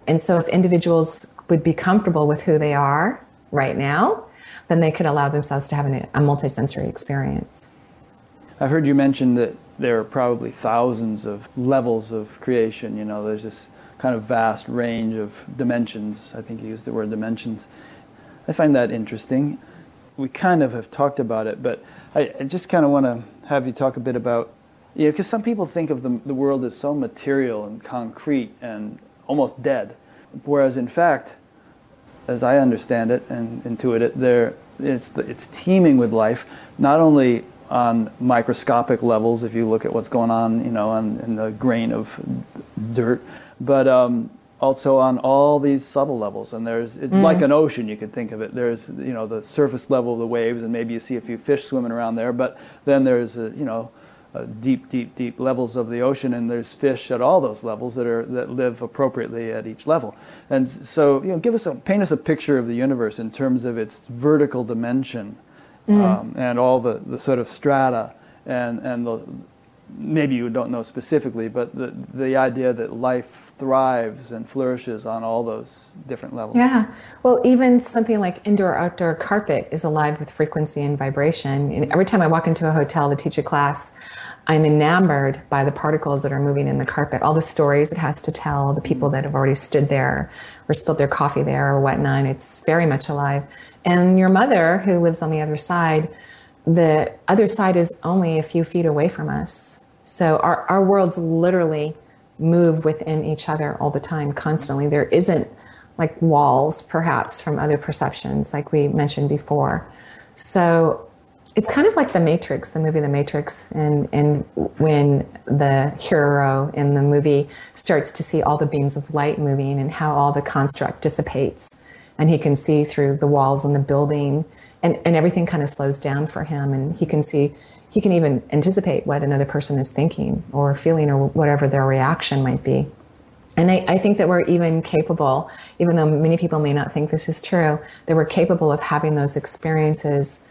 And so if individuals would be comfortable with who they are right now, then they could allow themselves to have a multisensory experience. I've heard you mention that there are probably thousands of levels of creation. You know, there's this kind of vast range of dimensions. I think you used the word dimensions. I find that interesting. We kind of have talked about it, but I just kind of want to have you talk a bit about, you know, because some people think of the world as so material and concrete and almost dead, whereas in fact, as I understand it and intuit it, it's teeming with life, not only on microscopic levels, if you look at what's going on, you know, in the grain of dirt, but also on all these subtle levels. And it's like an ocean, you could think of it. There's, you know, the surface level of the waves, and maybe you see a few fish swimming around there, but then there's, you know, deep levels of the ocean, and there's fish at all those levels that live appropriately at each level. And so, you know, paint us a picture of the universe in terms of its vertical dimension, and all the sort of strata, and the, maybe you don't know specifically, but the idea that life thrives and flourishes on all those different levels. Yeah. Well, even something like indoor-outdoor carpet is alive with frequency and vibration. And every time I walk into a hotel to teach a class, I'm enamored by the particles that are moving in the carpet, all the stories it has to tell, the people that have already stood there or spilled their coffee there or whatnot. It's very much alive. And your mother, who lives on the other side is only a few feet away from us. So our worlds literally move within each other all the time, constantly. There isn't like walls, perhaps, from other perceptions, like we mentioned before. So it's kind of like The Matrix, the movie The Matrix, and when the hero in the movie starts to see all the beams of light moving and how all the construct dissipates, and he can see through the walls and the building, and everything kind of slows down for him, and he can even anticipate what another person is thinking or feeling or whatever their reaction might be. And I think that we're even capable, even though many people may not think this is true, that we're capable of having those experiences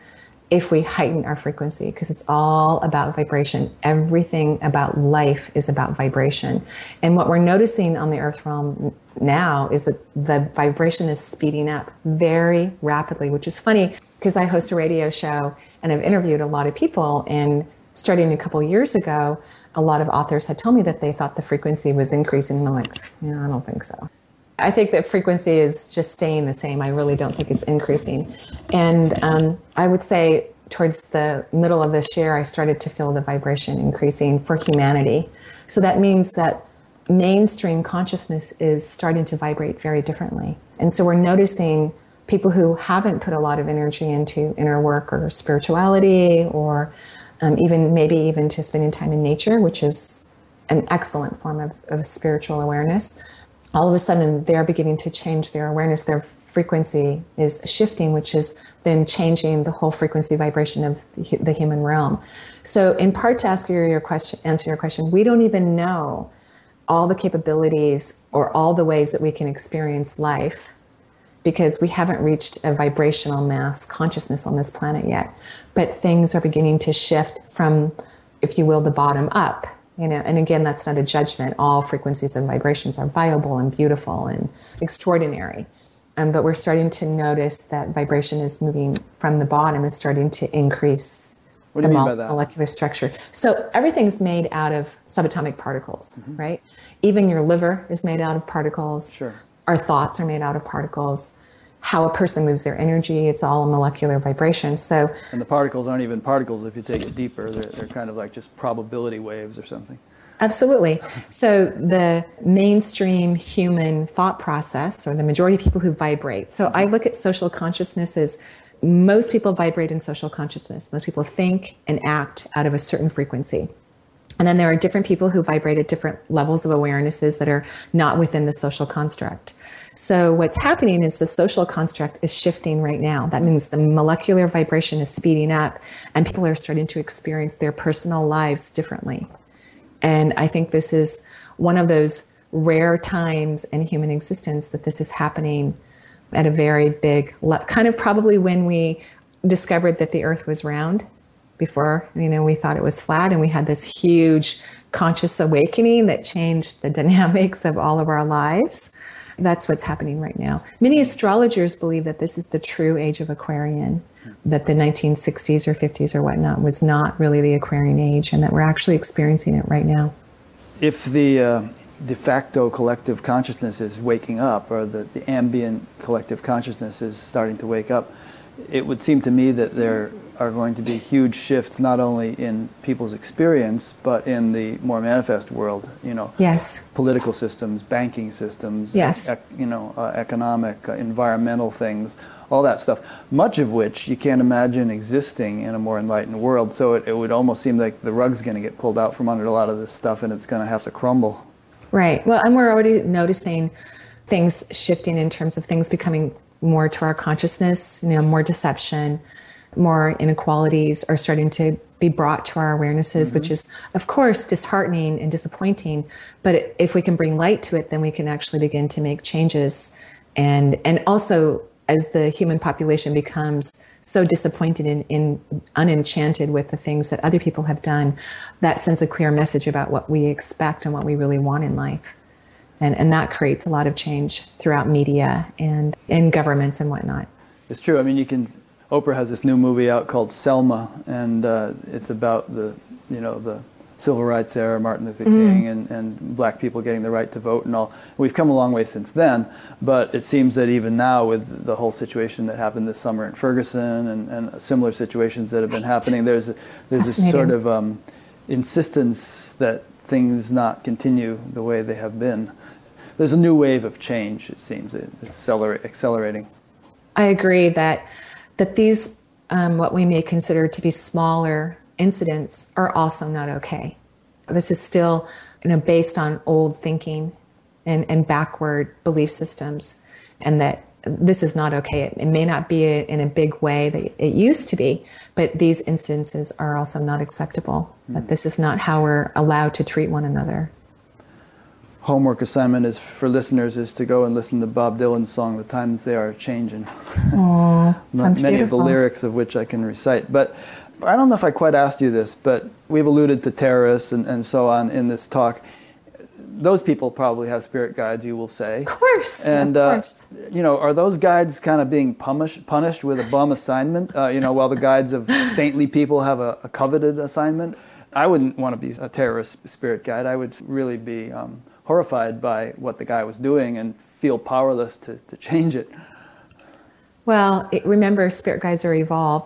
if we heighten our frequency, because it's all about vibration. Everything about life is about vibration. And what we're noticing on the earth realm now is that the vibration is speeding up very rapidly, which is funny because I host a radio show and I've interviewed a lot of people. And starting a couple years ago, a lot of authors had told me that they thought the frequency was increasing. And I'm like, no, I don't think so. I think that frequency is just staying the same. I really don't think it's increasing. And I would say towards the middle of this year, I started to feel the vibration increasing for humanity. So that means that mainstream consciousness is starting to vibrate very differently. And so we're noticing people who haven't put a lot of energy into inner work or spirituality, or even to spending time in nature, which is an excellent form of spiritual awareness. All of a sudden, they're beginning to change their awareness. Their frequency is shifting, which is then changing the whole frequency vibration of the human realm. So in part, to answer your question, we don't even know all the capabilities or all the ways that we can experience life, because we haven't reached a vibrational mass consciousness on this planet yet. But things are beginning to shift from, if you will, the bottom up. You know, and again, that's not a judgment. All frequencies and vibrations are viable and beautiful and extraordinary. But we're starting to notice that vibration is moving from the bottom, is starting to increase. What do you mean by that? Molecular structure. So everything's made out of subatomic particles, right? Even your liver is made out of particles. Sure. Our thoughts are made out of particles. How a person moves their energy, it's all a molecular vibration. So, and the particles aren't even particles if you take it deeper. They're kind of like just probability waves or something. Absolutely. So the mainstream human thought process, or the majority of people who vibrate. So I look at social consciousness as most people vibrate in social consciousness. Most people think and act out of a certain frequency. And then there are different people who vibrate at different levels of awarenesses that are not within the social construct. So what's happening is the social construct is shifting right now. That means the molecular vibration is speeding up, and people are starting to experience their personal lives differently. And I think this is one of those rare times in human existence that this is happening at a very big level, kind of probably when we discovered that the earth was round. Before, you know, we thought it was flat, and we had this huge conscious awakening that changed the dynamics of all of our lives. That's what's happening right now. Many astrologers believe that this is the true age of Aquarian, that the 1960s or 50s or whatnot was not really the Aquarian age, and that we're actually experiencing it right now. If the de facto collective consciousness is waking up, or the ambient collective consciousness is starting to wake up, it would seem to me that there are going to be huge shifts, not only in people's experience, but in the more manifest world, you know. Yes. Political systems, banking systems, yes. Economic, environmental things, all that stuff, much of which you can't imagine existing in a more enlightened world. So it would almost seem like the rug's going to get pulled out from under a lot of this stuff, and it's going to have to crumble. Right. Well, and we're already noticing things shifting in terms of things becoming more to our consciousness, more deception, more inequalities are starting to be brought to our awarenesses, mm-hmm. which is, of course, disheartening and disappointing. But if we can bring light to it, then we can actually begin to make changes. And also, as the human population becomes so disappointed and unenchanted with the things that other people have done, that sends a clear message about what we expect and what we really want in life. And that creates a lot of change throughout media and in governments and whatnot. It's true. I mean, Oprah has this new movie out called Selma, and it's about the civil rights era, Martin Luther King, and black people getting the right to vote and all. We've come a long way since then, but it seems that even now, with the whole situation that happened this summer in Ferguson and similar situations that have been happening, there's this sort of insistence that things not continue the way they have been. There's a new wave of change, it seems. It's accelerating. I agree that these, what we may consider to be smaller incidents, are also not okay. This is still, based on old thinking and backward belief systems, and that this is not okay. It may not be in a big way that it used to be, but these instances are also not acceptable. That this is not how we're allowed to treat one another. Homework assignment is for listeners is to go and listen to Bob Dylan's song, The Times They Are a-Changin'. Oh, sounds many beautiful. Of the lyrics of which I can recite. But I don't know if I quite asked you this, but we've alluded to terrorists and so on in this talk. Those people probably have spirit guides, you will say. Of course, of course. Are those guides kind of being punished with a bum assignment? While the guides of saintly people have a coveted assignment? I wouldn't want to be a terrorist spirit guide. I would really be horrified by what the guy was doing and feel powerless to change it. Well, remember, spirit guides are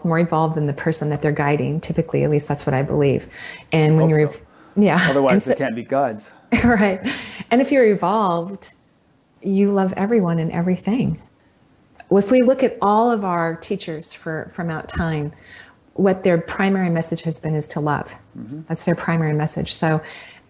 more evolved than the person that they're guiding, typically. At least that's what I believe. And when you're... So. Yeah. Otherwise, they can't be guides. Right. And if you're evolved, you love everyone and everything. If we look at all of our teachers from out time, what their primary message has been is to love. Mm-hmm. That's their primary message. So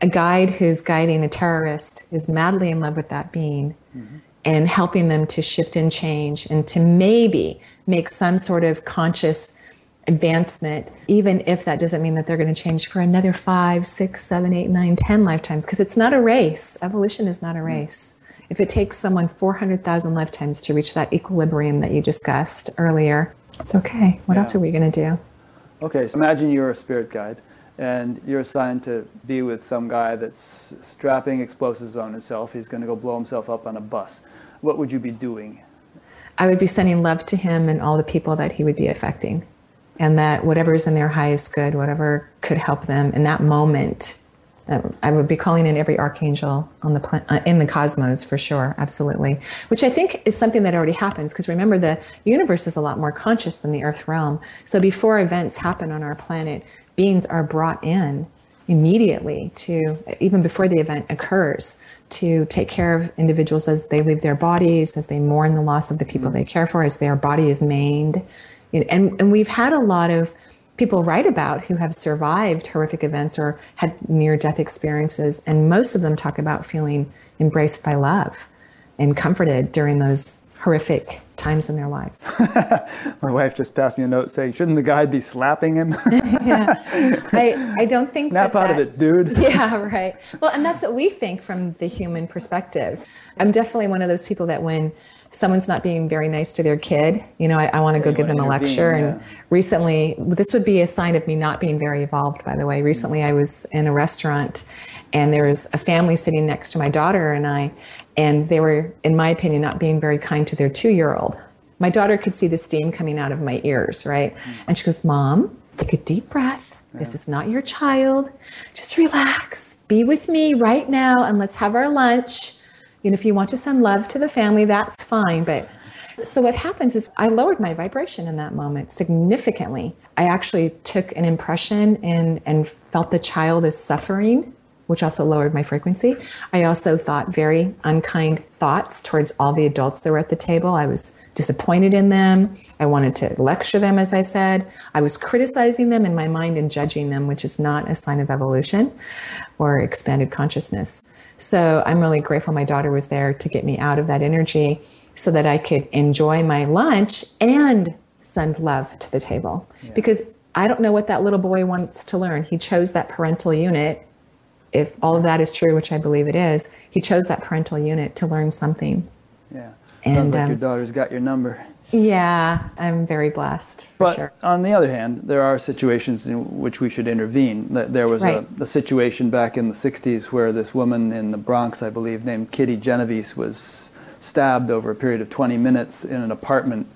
a guide who's guiding a terrorist is madly in love with that being, mm-hmm. and helping them to shift and change and to maybe make some sort of conscious advancement, even if that doesn't mean that they're going to change for another 5, 6, 7, 8, 9, 10 lifetimes, because it's not a race. Evolution is not a race. If it takes someone 400,000 lifetimes to reach that equilibrium that you discussed earlier, it's okay. What else are we going to do? Okay, so imagine you're a spirit guide and you're assigned to be with some guy that's strapping explosives on himself. He's going to go blow himself up on a bus. What would you be doing? I would be sending love to him and all the people that he would be affecting. And that whatever is in their highest good, whatever could help them in that moment, I would be calling in every archangel on the in the cosmos, for sure, absolutely. Which I think is something that already happens, because remember, the universe is a lot more conscious than the Earth realm. So before events happen on our planet, beings are brought in immediately to, even before the event occurs, to take care of individuals as they leave their bodies, as they mourn the loss of the people they care for, as their body is maimed. And we've had a lot of people write about who have survived horrific events or had near-death experiences, and most of them talk about feeling embraced by love and comforted during those horrific times in their lives. My wife just passed me a note saying, shouldn't the guy be slapping him? Yeah, I don't think snap out of it, dude. Yeah, right. Well, and that's what we think from the human perspective. I'm definitely one of those people that when someone's not being very nice to their kid, I want to go give them a lecture. And recently, this would be a sign of me not being very evolved, by the way. Recently, I was in a restaurant And there was a family sitting next to my daughter and I, and they were, in my opinion, not being very kind to their 2-year-old. My daughter could see the steam coming out of my ears, right? Mm-hmm. And she goes, "Mom, take a deep breath. Yeah. This is not your child. Just relax. Be with me right now and let's have our lunch. And if you want to send love to the family, that's fine." But so what happens is I lowered my vibration in that moment significantly. I actually took an impression and felt the child is suffering, which also lowered my frequency. I also thought very unkind thoughts towards all the adults that were at the table. I was disappointed in them. I wanted to lecture them, as I said. I was criticizing them in my mind and judging them, which is not a sign of evolution or expanded consciousness. So I'm really grateful my daughter was there to get me out of that energy so that I could enjoy my lunch and send love to the table. Yeah. Because I don't know what that little boy wants to learn. He chose that parental unit. If all of that is true, which I believe it is, he chose that parental unit to learn something. Yeah. And sounds like your daughter's got your number. Yeah, I'm very blessed. But sure. On the other hand, there are situations in which we should intervene. There was right. a situation back in the 60s where this woman in the Bronx, I believe, named Kitty Genovese was stabbed over a period of 20 minutes in an apartment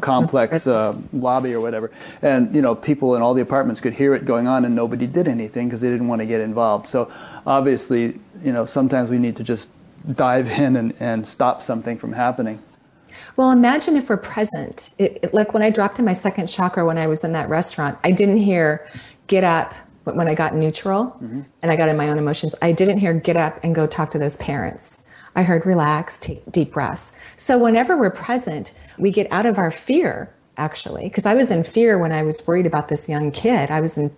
complex lobby or whatever. And, you know, people in all the apartments could hear it going on and nobody did anything because they didn't want to get involved. So obviously, you know, sometimes we need to just dive in and stop something from happening. Well, imagine if we're present. Like when I dropped in my second chakra when I was in that restaurant, I didn't hear get up when I got neutral mm-hmm. and I got in my own emotions. I didn't hear get up and go talk to those parents. I heard relax, take deep breaths. So whenever we're present, we get out of our fear, actually, because I was in fear when I was worried about this young kid. I was in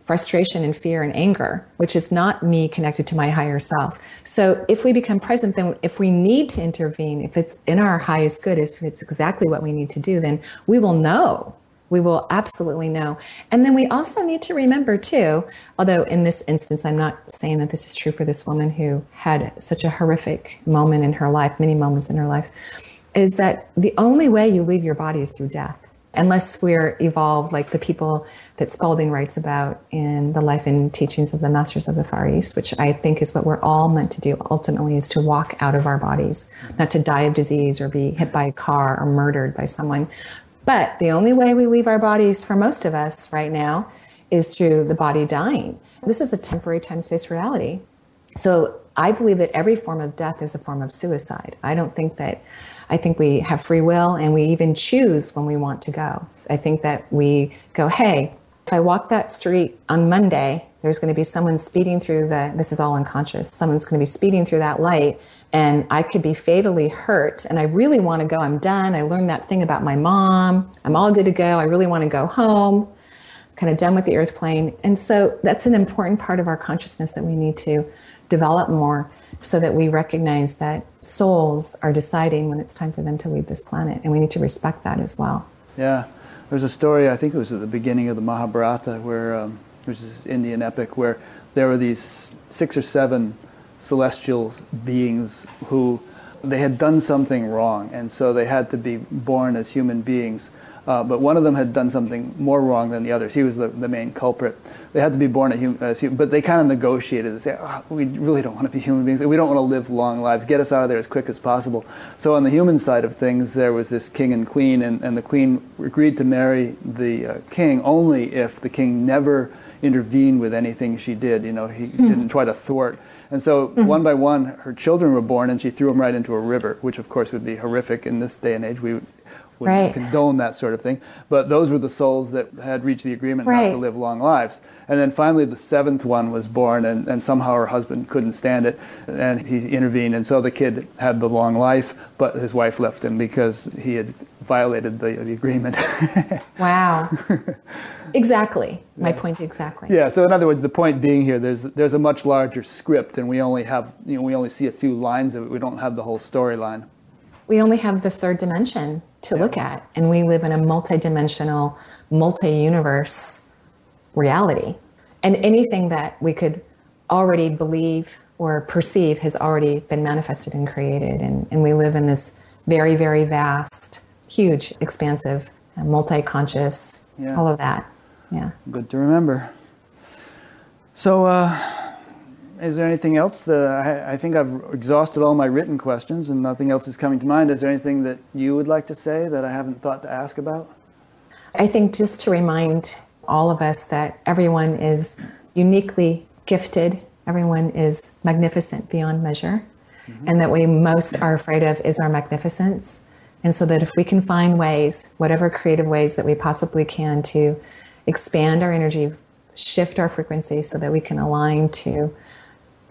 frustration and fear and anger, which is not me connected to my higher self. So if we become present, then if we need to intervene, if it's in our highest good, if it's exactly what we need to do, then we will know. We will absolutely know. And then we also need to remember too, although in this instance, I'm not saying that this is true for this woman who had such a horrific moment in her life, many moments in her life, is that the only way you leave your body is through death, unless we're evolved like the people that Spalding writes about in The Life and Teachings of the Masters of the Far East, which I think is what we're all meant to do ultimately, is to walk out of our bodies, not to die of disease or be hit by a car or murdered by someone. But the only way we leave our bodies for most of us right now is through the body dying. This is a temporary time-space reality. So I believe that every form of death is a form of suicide. I think we have free will and we even choose when we want to go. I think that we go, hey, if I walk that street on Monday, there's going to be someone speeding through this is all unconscious, someone's going to be speeding through that light and I could be fatally hurt and I really want to go, I'm done, I learned that thing about my mom, I'm all good to go, I really want to go home, kind of done with the earth plane. And so that's an important part of our consciousness that we need to develop more, so that we recognize that souls are deciding when it's time for them to leave this planet, and we need to respect that as well. Yeah, there's a story, I think it was at the beginning of the Mahabharata, where, which is Indian epic, where there were these 6 or 7 celestial beings who, they had done something wrong, and so they had to be born as human beings. But one of them had done something more wrong than the others. He was the main culprit. They had to be born as human, but they kind of negotiated and said, we really don't want to be human beings. We don't want to live long lives. Get us out of there as quick as possible. So on the human side of things, there was this king and queen, and the queen agreed to marry the king only if the king never intervened with anything she did. You know, he didn't try to thwart. And so one by one, her children were born, and she threw them right into a river, which of course would be horrific in this day and age. We would right. condone that sort of thing. But those were the souls that had reached the agreement right. not to live long lives. And then finally the 7th one was born, and somehow her husband couldn't stand it, and he intervened. And so the kid had the long life, but his wife left him because he had violated the agreement. Wow. Exactly. My point exactly. Yeah, so in other words, the point being here, there's a much larger script, and we only have, you know, we only see a few lines of it. We don't have the whole storyline. We only have the 3rd dimension to look at, and we live in a multi-dimensional, multi-universe reality. And anything that we could already believe or perceive has already been manifested and created, and we live in this very, very vast, huge, expansive, multi-conscious, all of that. Yeah. Good to remember. So Is there anything else? I think I've exhausted all my written questions and nothing else is coming to mind. Is there anything that you would like to say that I haven't thought to ask about? I think just to remind all of us that everyone is uniquely gifted. Everyone is magnificent beyond measure. Mm-hmm. And that we most are afraid of is our magnificence. And so that if we can find ways, whatever creative ways that we possibly can, to expand our energy, shift our frequency so that we can align to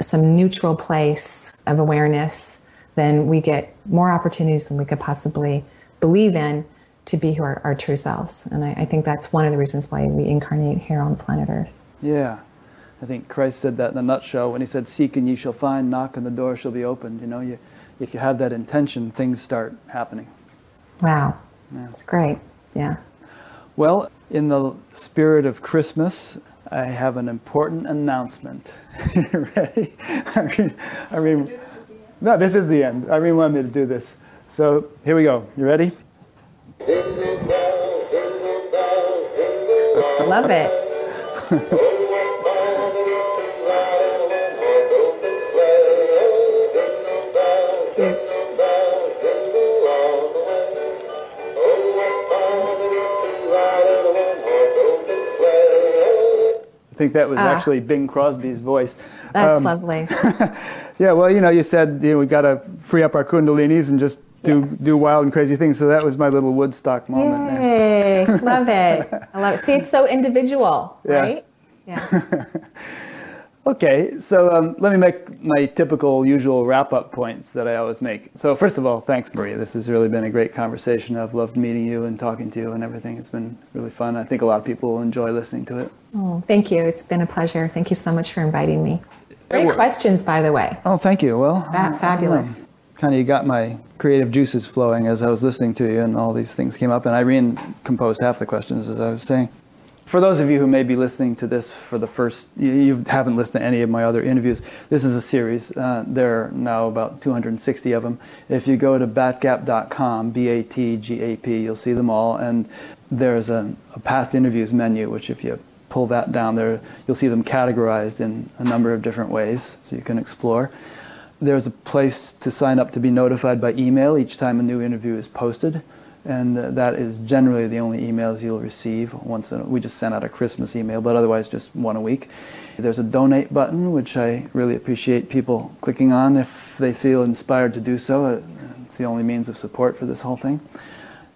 some neutral place of awareness, then we get more opportunities than we could possibly believe in to be who our true selves. And I think that's one of the reasons why we incarnate here on planet Earth. Yeah. I think Christ said that in a nutshell when he said, "Seek and ye shall find, knock and the door shall be opened." You know, if you have that intention, things start happening. Wow. Yeah. That's great. Yeah. Well, in the spirit of Christmas, I have an important announcement. Ready? No, this is the end. Irene wanted me to do this. So here we go. You ready? Love it. I think that was actually Bing Crosby's voice. That's lovely. Yeah, well, you said we got to free up our kundalinis and just do wild and crazy things. So that was my little Woodstock moment. Yay, there. Love it. I love it. See, it's so individual, right? Yeah. Okay, so let me make my typical, usual wrap-up points that I always make. So first of all, thanks, Marie. This has really been a great conversation. I've loved meeting you and talking to you and everything. It's been really fun. I think a lot of people will enjoy listening to it. Oh, thank you. It's been a pleasure. Thank you so much for inviting me. Great questions, by the way. Oh, thank you. Well, fabulous. Kind of, you got my creative juices flowing as I was listening to you, and all these things came up. And Irene composed half the questions, as I was saying. For those of you who may be listening to this for the first, you haven't listened to any of my other interviews, this is a series. There are now about 260 of them. If you go to batgap.com, B-A-T-G-A-P, you'll see them all. And there's a past interviews menu, which if you pull that down there, you'll see them categorized in a number of different ways, so you can explore. There's a place to sign up to be notified by email each time a new interview is posted. And that is generally the only emails you'll receive. We just sent out a Christmas email, but otherwise just one a week. There's a donate button, which I really appreciate people clicking on if they feel inspired to do so. It's the only means of support for this whole thing.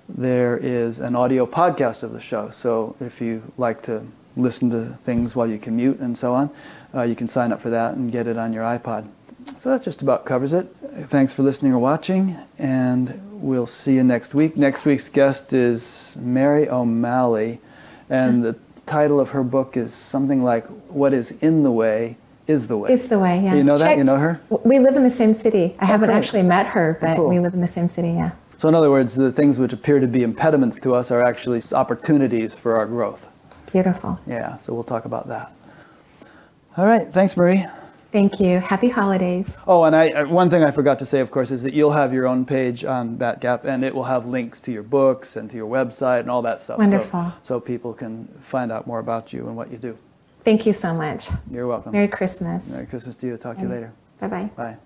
There is an audio podcast of the show, so if you like to listen to things while you commute and so on, you can sign up for that and get it on your iPod. So that just about covers it. Thanks for listening or watching, and we'll see you next week. Next week's guest is Mary O'Malley, and the title of her book is something like "What is in the way is the way." Is the way, yeah. You know that? You know her? We live in the same city. I haven't actually met her, but we live in the same city, yeah. So in other words, the things which appear to be impediments to us are actually opportunities for our growth. Beautiful. Yeah, so we'll talk about that. All right, thanks, Marie. Thank you. Happy holidays. Oh, and one thing I forgot to say, of course, is that you'll have your own page on BatGap, and it will have links to your books and to your website and all that stuff. Wonderful. So people can find out more about you and what you do. Thank you so much. You're welcome. Merry Christmas. Merry Christmas to you. Talk to you later. Bye-bye. Bye.